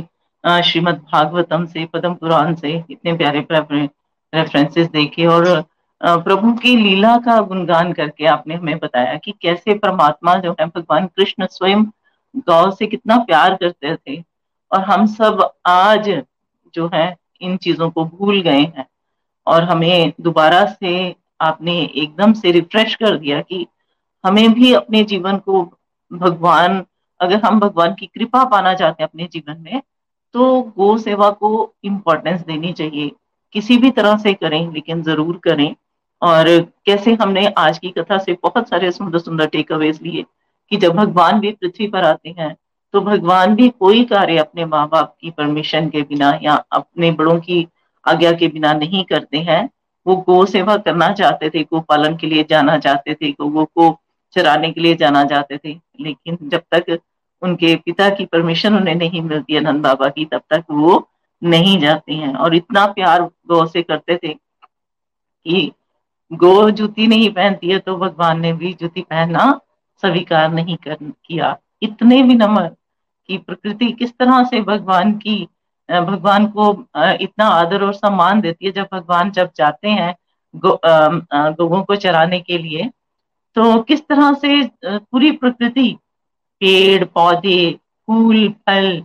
श्रीमद् भागवतम से, पद्म पुराण से इतने प्यारे रेफरेंसेस देके और प्रभु की लीला का गुणगान करके आपने हमें बताया कि कैसे परमात्मा जो है भगवान कृष्ण स्वयं गौ से कितना प्यार करते थे, और हम सब आज जो है इन चीजों को भूल गए हैं, और हमें दोबारा से आपने एकदम से रिफ्रेश कर दिया कि हमें भी अपने जीवन को भगवान, अगर हम भगवान की कृपा पाना चाहते हैं अपने जीवन में, तो गौ सेवा को इम्पोर्टेंस देनी चाहिए। किसी भी तरह से करें, लेकिन जरूर करें। और कैसे हमने आज की कथा से बहुत सारे सुंदर सुंदर टेक अवेज लिए कि जब भगवान भी पृथ्वी पर आते हैं तो भगवान भी कोई कार्य अपने माँ बाप की परमिशन के बिना या अपने बड़ों की आज्ञा के बिना नहीं करते हैं। वो गौ सेवा करना चाहते थे, गो पालन के लिए जाना चाहते थे, गौ को चराने के लिए जाना चाहते थे, लेकिन जब तक उनके पिता की परमिशन उन्हें नहीं मिलती है, नंद बाबा की, तब तक वो नहीं जाते हैं। और इतना प्यार गौ से करते थे कि गौ जूती नहीं पहनती है तो भगवान ने भी जूती पहनना स्वीकार नहीं कर किया। इतने विनम्र कि प्रकृति किस तरह से भगवान की भगवान को इतना आदर और सम्मान देती है। जब भगवान जब जाते हैं गो, गोगों को चराने के लिए तो किस तरह से पूरी प्रकृति पेड़ पौधे फूल फल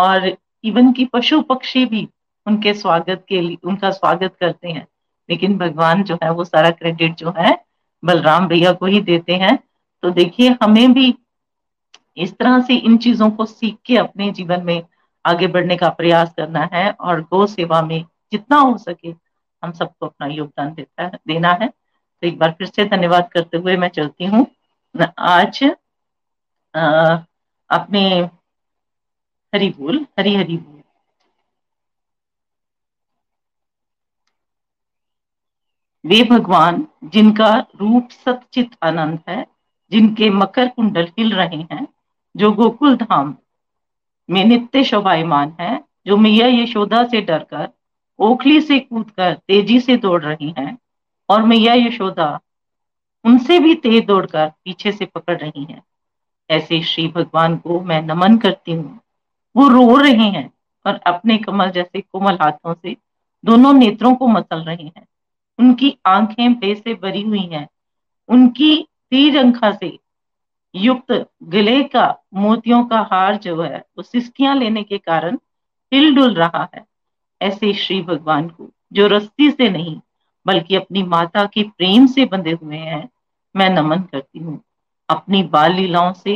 और इवन की पशु पक्षी भी उनके स्वागत के लिए उनका स्वागत करते हैं। लेकिन भगवान जो है वो सारा क्रेडिट जो है बलराम भैया को ही देते हैं। तो देखिए हमें भी इस तरह से इन चीजों को सीख के अपने जीवन में आगे बढ़ने का प्रयास करना है और गौ सेवा में जितना हो सके हम सबको अपना योगदान देता है देना है। तो एक बार फिर से धन्यवाद करते हुए मैं चलती हूँ। आज आ, अपने हरि बोल हरि हरि बोल। वे भगवान जिनका रूप सच्चित आनंद है, जिनके मकर कुंडल हिल रहे हैं, जो गोकुल धाम में नित्य शोभायमान है, जो मैया यशोदा से डरकर ओखली से कूदकर तेजी से दौड़ रही हैं और मैया यशोदा उनसे भी तेज दौड़कर पीछे से पकड़ रही हैं। ऐसे श्री भगवान को मैं नमन करती हूँ। वो रो रहे हैं और अपने कमल जैसे कोमल हाथों से दोनों नेत्रों को मसल रहे हैं। उनकी आंखें भय से भरी हुई हैं। उनकी त्रिरंखा से युक्त गले का मोतियों का हार जो है वो सिसकियां लेने के कारण हिल डुल रहा है। ऐसे श्री भगवान को जो रस्सी से नहीं बल्कि अपनी माता के प्रेम से बंधे हुए हैं मैं नमन करती हूँ। अपनी बाल लीलाओं से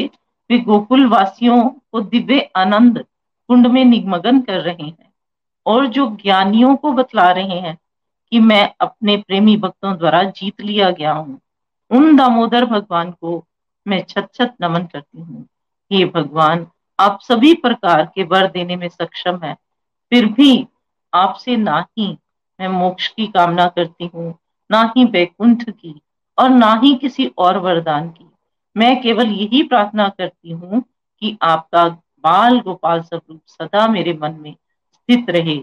वे गोकुल वासियों को दिव्य आनंद कुंड में निमग्न कर रहे हैं और जो ज्ञानियों को बतला रहे हैं कि मैं अपने प्रेमी भक्तों द्वारा जीत लिया गया हूँ। उन दामोदर भगवान को मैं छत छत नमन करती हूँ। हे भगवान, आप सभी प्रकार के वर देने में सक्षम है, फिर भी आपसे ना ही मैं मोक्ष की कामना करती हूँ, ना ही वैकुंठ की और ना ही किसी और वरदान की। मैं केवल यही प्रार्थना करती हूँ कि आपका बाल गोपाल स्वरूप सदा मेरे मन में स्थित रहे।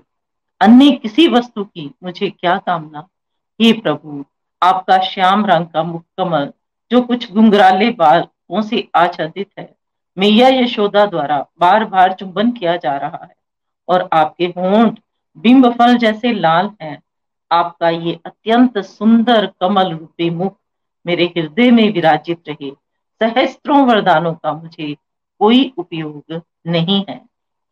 अन्य किसी वस्तु की मुझे क्या कामना। हे प्रभु, आपका श्याम रंग का मुखकमल जो कुछ गुंगराले बालों से आच्छादित है, मैया यशोदा द्वारा बार बार चुंबन किया जा रहा है और आपके होंठ बिंब फल जैसे लाल हैं। आपका ये अत्यंत सुंदर कमल रूपी मुख मेरे हृदय में विराजित रहे। सहस्त्रों वरदानों का मुझे कोई उपयोग नहीं है।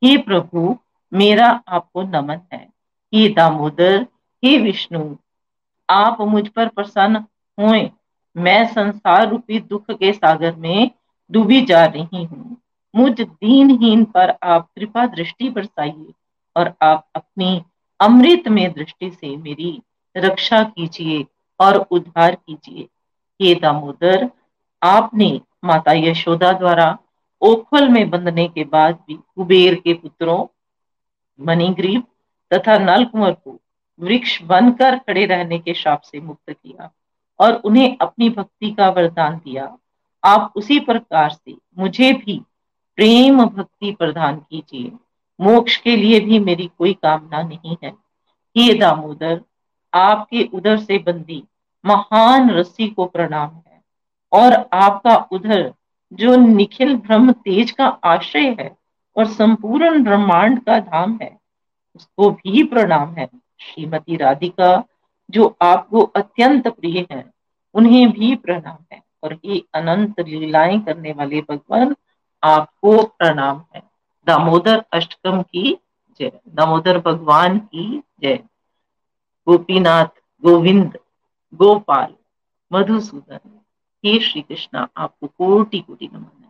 हे प्रभु, मेरा आपको नमन है। हे दामोदर, हे विष्णु, आप मुझ पर प्रसन्न हुए। मैं संसार रूपी दुख के सागर में डूबी जा रही हूँ। मुझ दीनहीन पर आप कृपा दृष्टि बरसाइए और आप अपनी अमृत में दृष्टि से मेरी रक्षा कीजिए और उद्धार कीजिए। हे दामोदर, आपने माता यशोदा द्वारा ओखल में बंधने के बाद भी कुबेर के पुत्रों मणिग्रीव तथा नलकुंवर को वृक्ष बनकर खड़े रहने के शाप से मुक्त किया और उन्हें अपनी भक्ति का वरदान दिया। आप उसी प्रकार से मुझे भी प्रेम भक्ति प्रदान कीजिए। मोक्ष के लिए भी मेरी कोई कामना नहीं है। हे दामोदर, आपके उधर से बंदी महान रस्सी को प्रणाम है और आपका उधर जो निखिल ब्रह्म तेज का आश्रय है और संपूर्ण ब्रह्मांड का धाम है उसको भी प्रणाम है। श्रीमती राधिका जो आपको अत्यंत प्रिय है उन्हें भी प्रणाम है और ये अनंत लीलाएं करने वाले भगवान आपको प्रणाम है। दामोदर अष्टकम की जय। दामोदर भगवान की जय। गोपीनाथ, गोविंद, गोपाल, मधुसूदन, हे श्री कृष्णा, आपको कोटि कोटि नमन है।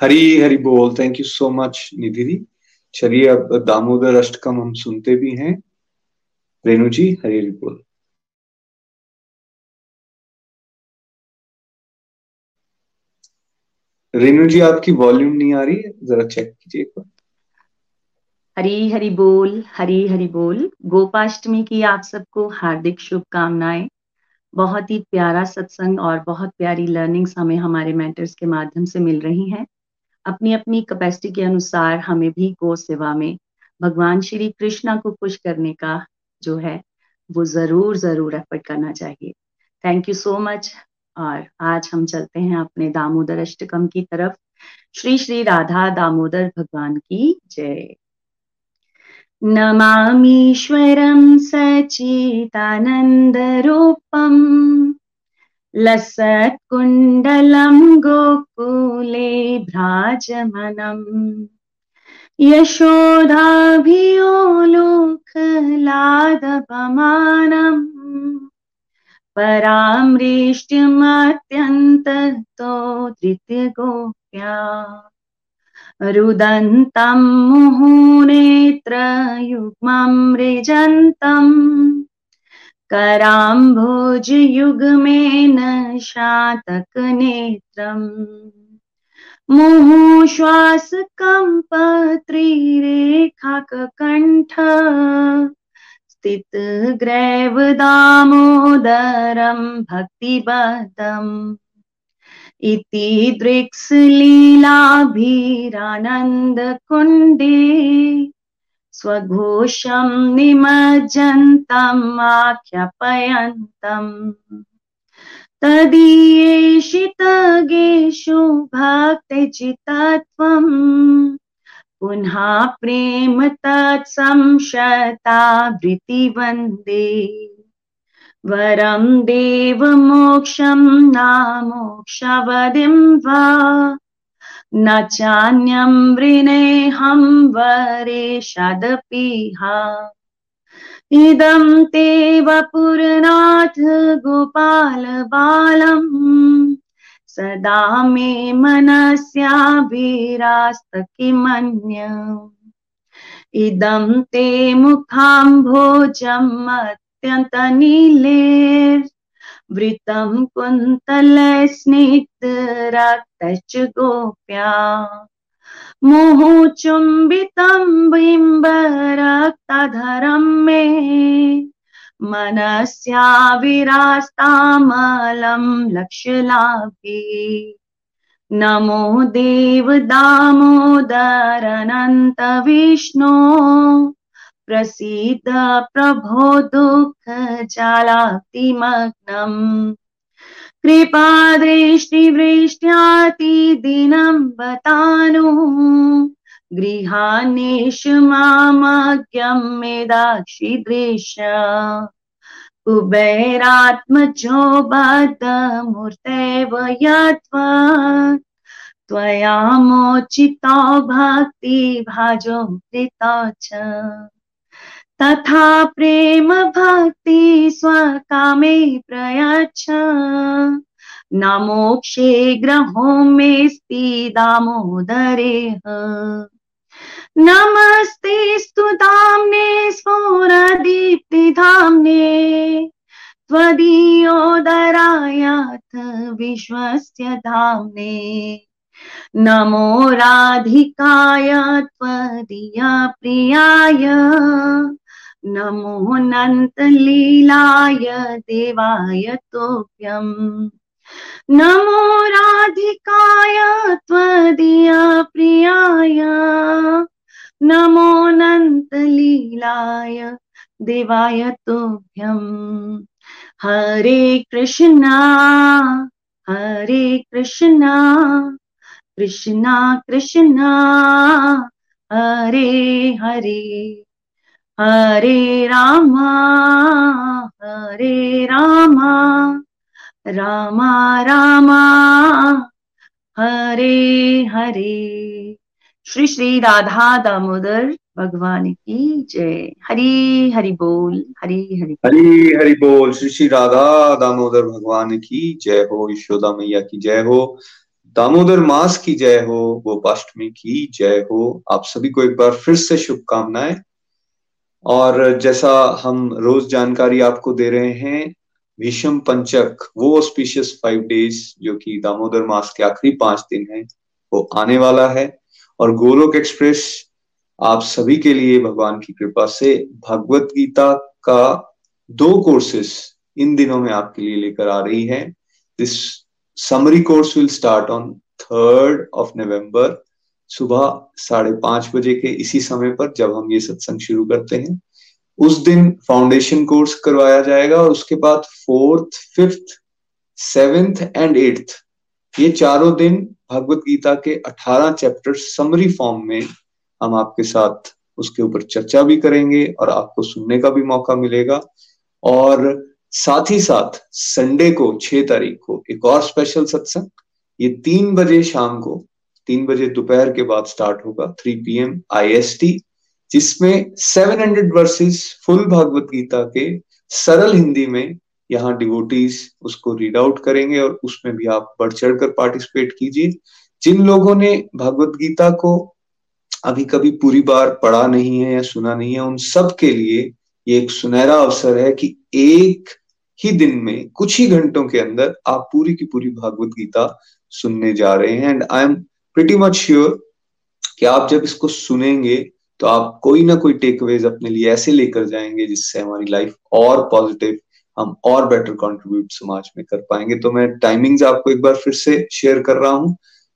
हरी हरि हरी हरि बोल। Thank you so much Nidhi ji. चलिए अब दामोदर अष्टकम हम सुनते भी हैं। रेणु जी, हरि हरि बोल। रेणु जी, आपकी वॉल्यूम नहीं आ रही है, जरा चेक कीजिए एक बार। हरी हरि बोल, हरी हरि बोल। गोपाष्टमी की आप सबको हार्दिक शुभकामनाएं। बहुत ही प्यारा सत्संग और बहुत प्यारी लर्निंग्स हमें हमारे मेंटर्स के माध्यम से मिल रही हैं। अपनी अपनी कैपेसिटी के अनुसार हमें भी गो सेवा में भगवान श्री कृष्णा को खुश करने का जो है वो जरूर जरूर एफर्ट करना चाहिए। Thank you so much. और आज हम चलते हैं अपने दामोदर अष्टकम की तरफ। श्री श्री राधा दामोदर भगवान की जय। नमामीश्वरं सचितानंद रूपम लसत्कुंडलं गोकुले भ्राजमनम् यशोदाभियो लोकलादपमानम् परामृष्टिमत्यन्ततो धृतगोप्या रुदन्तं मुहुनेत्रयुग्मं मृजन्तम् कराम्भोजयुग्मेन शातकनेत्रम् मुहुश्वासकम्पत्रिरेखाककण्ठ स्थितग्रैव दामोदरं भक्तिपदम् इति दृक्सलीलाभिरानन्दकुण्डे स्वघोषं निमज्जन्तम् आख्यापयन्तम् तदीयेषितगेषु भक्तचित्तत्वम् पुनः प्रेम तत्संशतावृत्ति वन्दे वरं देवमोक्षं नामोक्षवदिं वा न चान्यं वृणेऽहं वरेषदपीहा इदं ते वपुरनाथ गोपाल बालम् सदा मे मनस्याभिरास्त किमन्य इदं ते मुखाम्भोजम् अत्यन्तनीलेर्वृतं कुन्तलस्निग्धरक्तश्च गोप्या मुहुचुम्बितं बिम्बरक्तधरं मे मनस्या विरास्तामलं लक्ष्यलाभे नमो देव दामोदर अनंत विष्णु प्रसीद प्रभो दुख जालातिमग्नम् कृपा दृष्टिवृष्ट्याति दिनं बतानु गृहानेश मामज्ञं मेदाक्षि दृश्य कुबेरात्मजो बद्धमूर्तेव यत्त्वत् त्वया मोचितो भक्ति भाजो कृतो च तथा प्रेम भक्ति स्वकामे प्रयच्छ न मोक्षे ग्रहो मेऽस्ति दामोदरेह नमस्तेस्तु दाम्ने स्फुरदीप्तिधाम्ने त्वदीयोदरायाथ विश्वस्य धाम्ने नमो राधिकाय त्वदीया प्रियाय नमो अनन्तलीलाय देवाय तोभ्यम् नमो राधिकाय त्वदीया प्रियाय नमो अनन्तलीलाय देवाय तोभ्यम् हरे कृष्णा हरे कृष्णा कृष्णा कृष्णा हरे हरे हरे रामा हरे रामा रामा रामा हरे हरे। श्री श्री राधा दामोदर भगवान की जय। हरि हरि बोल। हरि हरि हरि हरि बोल। श्री श्री राधा दामोदर भगवान की जय हो। यशोदा मैया की जय हो। दामोदर मास की जय हो। गोपाष्टमी की जय हो। आप सभी को एक बार फिर से शुभकामनाएं। और जैसा हम रोज जानकारी आपको दे रहे हैं, विषम पंचक, वो ऑस्पिशियस फाइव डेज जो कि दामोदर मास के आखिरी पांच दिन है, वो आने वाला है। और गोलोक एक्सप्रेस आप सभी के लिए भगवान की कृपा से भगवद गीता का दो कोर्सेस इन दिनों में आपके लिए लेकर आ रही है। This summary course will start on third of November सुबह साढ़े पांच बजे के इसी समय पर, जब हम ये सत्संग शुरू करते हैं। उस दिन फाउंडेशन कोर्स करवाया जाएगा और उसके बाद fourth, fifth, seventh and eighth, ये चारों दिन भगवद गीता के अठारह चैप्टर समरी फॉर्म में हम आपके साथ उसके ऊपर चर्चा भी करेंगे और आपको सुनने का भी मौका मिलेगा। और साथ ही साथ संडे को छह तारीख को एक और स्पेशल सत्संग, ये तीन बजे शाम को, तीन बजे दोपहर के बाद स्टार्ट होगा, three P M I S T, जिसमें seven hundred verses full Bhagavad Gita के सरल हिंदी में यहाँ डिवोटीज उसको रीड आउट करेंगे और उसमें भी आप बढ़ चढ़ कर पार्टिसिपेट कीजिए। जिन लोगों ने भगवत गीता को अभी कभी पूरी बार पढ़ा नहीं है या सुना नहीं है, उन सब के लिए ये एक सुनहरा अवसर है कि एक ही दिन में कुछ ही घंटों के अंदर आप पूरी की पूरी भागवत गीता सुनने जा रहे हैं। And I am pretty much sure कि आप जब इसको सुनेंगे तो आप कोई ना कोई टेकअवेज अपने लिए ऐसे लेकर जाएंगे जिससे हमारी लाइफ और पॉजिटिव, हम और बेटर कंट्रीब्यूट समाज में कर पाएंगे। तो मैं टाइमिंग्स आपको एक बार फिर से शेयर कर रहा हूँ।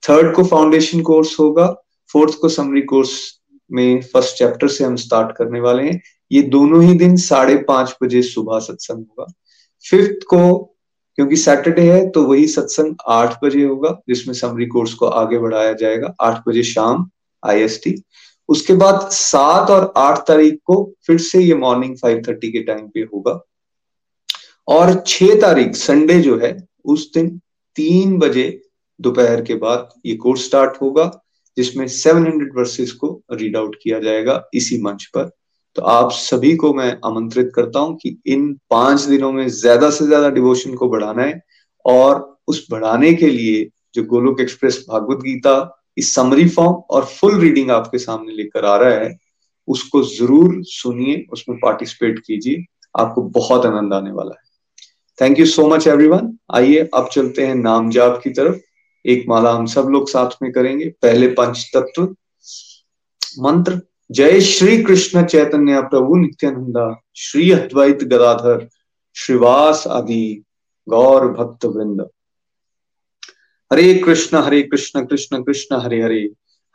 थर्ड को फाउंडेशन कोर्स होगा, फोर्थ को समरी कोर्स में फर्स्ट चैप्टर से हम स्टार्ट करने वाले हैं। ये दोनों ही दिन साढ़े पांच बजे सुबह सत्संग होगा। फिफ्थ को क्योंकि सैटरडे है तो वही सत्संग आठ बजे होगा, जिसमें समरी कोर्स को आगे बढ़ाया जाएगा, आठ बजे शाम आई एस टी। उसके बाद सात और आठ तारीख को फिर से ये मॉर्निंग फाइव थर्टी के टाइम पे होगा। और छह तारीख संडे जो है उस दिन तीन बजे दोपहर के बाद ये कोर्स स्टार्ट होगा, जिसमें सेवन हंड्रेड वर्सेस को रीड आउट किया जाएगा इसी मंच पर। तो आप सभी को मैं आमंत्रित करता हूं कि इन पांच दिनों में ज्यादा से ज्यादा डिवोशन को बढ़ाना है, और उस बढ़ाने के लिए जो गोलोक एक्सप्रेस भागवत गीता इस समरी फॉर्म और फुल रीडिंग आपके सामने लेकर आ रहा है, उसको जरूर सुनिए, उसमें पार्टिसिपेट कीजिए, आपको बहुत आनंद आने वाला है। Thank you so much everyone. आइए अब चलते हैं नाम जाप की तरफ। एक माला हम सब लोग साथ में करेंगे। पहले पंच तत्व मंत्र, जय श्री कृष्ण चैतन्य प्रभु नित्यानंदा, श्री अद्वैत गदाधर श्रीवास आदि गौर भक्त वृंद। हरे कृष्ण हरे कृष्ण कृष्ण कृष्ण हरे हरे,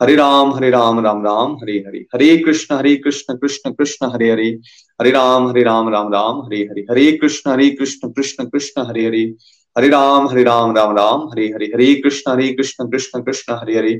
हरे राम हरे राम राम राम हरे हरे, हरे कृष्ण हरे कृष्ण कृष्ण कृष्ण हरे हरे, हरे राम हरे राम राम राम हरे हरे, हरे कृष्ण हरे कृष्ण कृष्ण कृष्ण हरे हरे, हरे राम हरे राम राम राम हरे हरे, हरे कृष्ण हरे कृष्ण कृष्ण कृष्ण हरे हरे,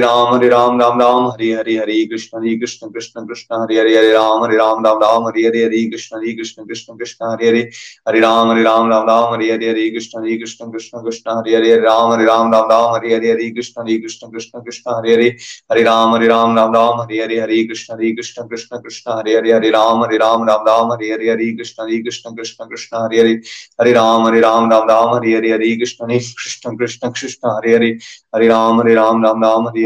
राम हरे राम राम राम हरे हरे, हरे कृष्ण हरे कृष्ण कृष्ण कृष्ण हरे हरे, हरे राम हरे राम राम राम हरे हरे, हरे कृष्ण हरे कृष्ण कृष्ण कृष्ण हरे हरे, हरे राम हरे राम राम राम हरे हरे, हरे कृष्ण हरे कृष्ण कृष्ण कृष्ण हरे हरे, हरे राम हरे राम राम राम हरे हरे, हरे कृष्ण हरे कृष्ण कृष्ण कृष्ण हरे हरे, हरे राम हरे राम राम राम हरे हरे, हरे कृष्ण हरे कृष्ण कृष्ण कृष्ण हरे हरे, हरे राम हरे राम राम राम हरे हरे, हरे कृष्ण हरे कृष्ण कृष्ण कृष्ण हरे हरे, हरे राम हरे राम राम राम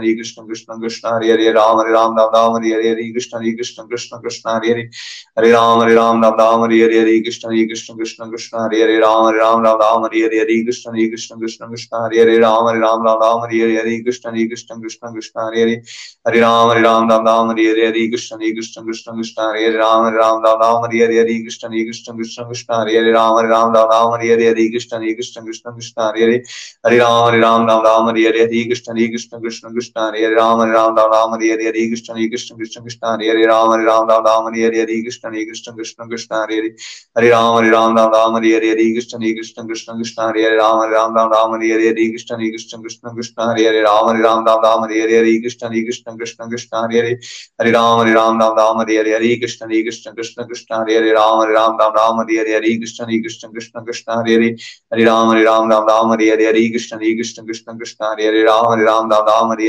राम हरे हरे, हरे कृष्ण हरे कृष्ण कृष्ण कृष्ण हरे हरे, राम हरे राम राम राम हरे हरे, हरे कृष्ण हरे कृष्ण कृष्ण कृष्ण हरे हरे, राम हरे राम राम राम हरे हरे, हरे कृष्ण हरे कृष्ण कृष्ण कृष्ण हरे हरे, हरे राम हरे राम राम राम हरे हरे, हरे कृष्ण हरे कृष्ण कृष्ण कृष्ण हरे हरे, राम हरे राम राम राम हरे हरे, हरे कृष्ण हरे कृष्ण कृष्ण कृष्ण हरे हरे, राम हरे राम राम राम हरे हरे, हरे कृष्ण हरे कृष्ण कृष्ण कृष्ण हरे हरे, हरे राम हरे राम राम राम हरे हरे, हरे कृष्ण हरे कृष्ण कृष्ण कृष्ण हरे हरे, राम हरे राम राम राम हरे हरे, हरे कृष्ण हरे कृष्ण कृष्ण कृष्ण हरे हरे, राम हरे राम राम राम हरे हरे, हरे कृष्ण हरे कृष्ण कृष्ण कृष्ण हरे हरे, हरे राम हरे राम राम राम हरे हरे, हरे कृष्ण हरे कृष्ण कृष्ण कृष्ण हरे हरे राम हरे राम राम राम हरे हरे हरे कृष्ण हरे कृष्ण कृष्ण कृष्ण हरे हरे राम हरे राम राम राम हरे हरे हरे कृष्ण हरे कृष्ण कृष्ण कृष्ण हरे हरे हरे राम हरे राम राम राम हरे हरे हरे कृष्ण हरे कृष्ण कृष्ण कृष्ण हरे हरे राम हरे राम राम राम हरे हरे हरे कृष्ण हरे कृष्ण कृष्ण कृष्ण हरे हरे राम हरे राम राम राम हरे हरे हरे कृष्ण हरे कृष्ण कृष्ण कृष्ण हरे हरे हरे राम हरे राम राम राम हरे हरे हरे कृष्ण हरे कृष्ण कृष्ण कृष्ण हरे हरे राम हरे राम राम राम हरे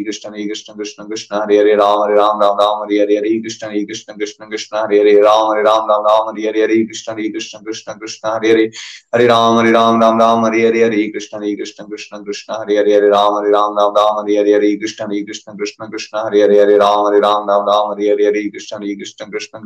कृष्ण हरे कृष्ण कृष्ण कृष्ण हरे हरे राम हरे राम राम राम हरे हरे हरे कृष्ण हरे कृष्ण कृष्ण कृष्ण हरे हरे राम हरे राम राम राम हरे हरे हरे कृष्ण हरे कृष्ण कृष्ण कृष्ण हरे हरे हरे राम हरे राम राम राम हरे हरे हरे कृष्ण हरे कृष्ण कृष्ण कृष्ण हरे हरे राम हरे राम राम राम हरे हरे हरे कृष्ण हरे कृष्ण कृष्ण कृष्ण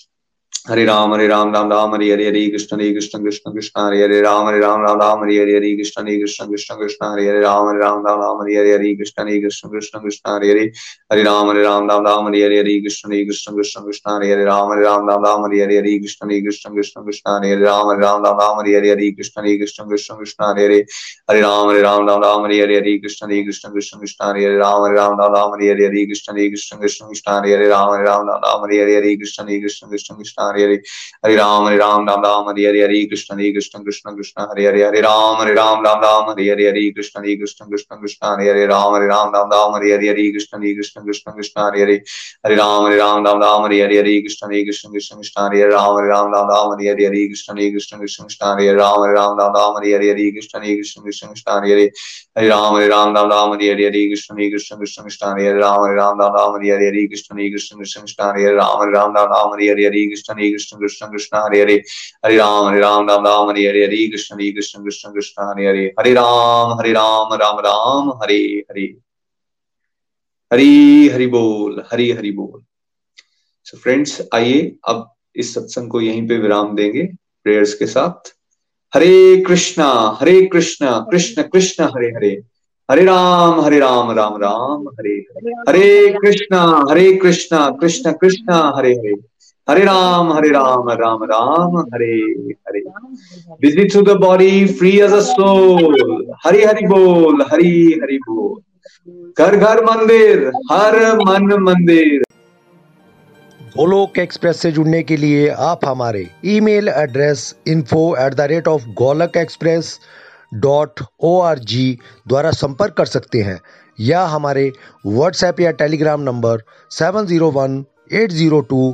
हरे राम हरे राम राम राम हरे हरे हरे कृष्ण हरे कृष्ण कृष्ण कृष्ण हरे हरे राम हरे राम राम राम हरे हरे हरे कृष्ण हरे कृष्ण कृष्ण कृष्ण हरे हरे राम हरे राम राम राम हरे हरे हरे कृष्ण हरे कृष्ण कृष्ण कृष्ण हरे हरे हरे राम हरे राम राम राम हरे हरे हरे कृष्ण हरे कृष्ण कृष्ण कृष्ण हरे हरे हरे राम हरे राम राम राम हरे हरे हरे कृष्ण हरे कृष्ण कृष्ण कृष्ण हरे हरे हरे राम हरे राम राम राम हरे हरे हरे कृष्ण हरे कृष्ण कृष्ण कृष्ण हरे हरे हरे राम हरे राम राम राम हरे हरे हरे कृष्ण हरे कृष्ण कृष्ण कृष्ण हरे हरे हरे राम हरे राम राम राम हरे हरे हरे कृष्ण हरे कृष्ण कृष्ण कृष्ण हरे हरे राम हरे राम राम राम हरे हरे हरे कृष्ण हरे कृष्ण कृष्ण कृष्ण हरे हरे हरे राम हरे राम राम राम हरे हरे हरे कृष्ण हरे कृष्ण कृष्ण कृष्ण हरे हरे राम हरे राम राम राम हरे हरे हरे कृष्ण हरे कृष्ण कृष्ण कृष्ण हरे हरे राम हरे राम राम राम हरे हरे हरे कृष्ण हरे कृष्ण कृष्ण कृष्ण हरे हरे हरे राम हरे राम राम राम हरे हरे हरे कृष्ण हरे कृष्ण कृष्ण कृष्ण हरे हरे राम हरे राम राम राम हरे हरे हरे कृष्ण हरे कृष्ण कृष्ण कृष्ण हरे हरे राम हरे राम राम राम हरे हरे हरे कृष्ण हरे कृष्ण कृष्ण कृष्ण हरे हरे हरे राम हरे राम राम राम हरे हरे हरे कृष्ण हरे कृष्ण कृष्ण कृष्ण हरे हरे राम हरे राम राम राम हरे हरे हरे कृष्ण हरे कृष्ण कृष्ण कृष्ण हरे हरे राम हरे राम राम राम हरे हरे हरे कृष्ण हरे कृष्ण कृष्ण कृष्ण हरे हरे हरे राम हरे राम राम राम हरे हरे हरे कृष्ण हरे कृष्ण कृष्ण कृष्ण हरे हरे हरे राम हरे राम राम राम हरे हरे हरे कृष्ण हरे कृष्ण कृष्ण कृष्ण हरे हरे राम हरे राम राम राम हरे हरे हरे कृष्ण हरे कृष्ण कृष्ण कृष्ण हरे हरे हरे राम हरे राम राम राम हरे हरे हरे कृष्ण हरे कृष्ण कृष्ण कृष्ण हरे हरे राम हरे राम राम राम हरे हरे हरे कृष्ण हरे कृष्ण कृष्ण कृष्ण हरे हरे राम हरे राम राम राम हरे हरे हरे कृष्ण हरे कृष्ण कृष्ण कृष्ण हरे हरे हरे राम हरे राम राम राम हरे हरे हरे कृष्ण हरे कृष्ण कृष्ण कृष्ण हरे हरे राम हरे राम राम राम हरे हरे हरे कृष्ण हरे कृष्ण कृष्ण कृष्ण हरे हरे राम हरे राम राम राम हरे हरे हरे कृष्ण हरे कृष्ण कृष्ण कृष्ण हरे हरे हरे राम हरे राम राम राम हरे हरे हरे कृष्ण हरे कृष्ण कृष्ण कृष्ण हरे हरे हरे राम हरे राम राम राम हरे हरे हरी हरि बोल हरी हरि बोल। सो फ्रेंड्स, आइए अब इस सत्संग को यहीं पे विराम देंगे प्रेयर्स के साथ। हरे Krishna Hare Krishna Krishna Krishna Hare Hare Hare Ram Hare Ram Ram Ram Hare Hare Hare Krishna Hare Krishna Krishna Krishna Hare Hare Hare Ram, Hare Ram, Ram Ram, Hare Hare. Busy through the body, free as a soul. Hari Hari Bol, Hari Hari Bol. Ghar Ghar Mandir, Har Man Mandir. Golok express से जुड़ने के लिए आप हमारे email address info at the rate of Golok express dot O R G द्वारा संपर्क कर सकते हैं या हमारे व्हाट्सएप या Telegram number seven zero one eight zero to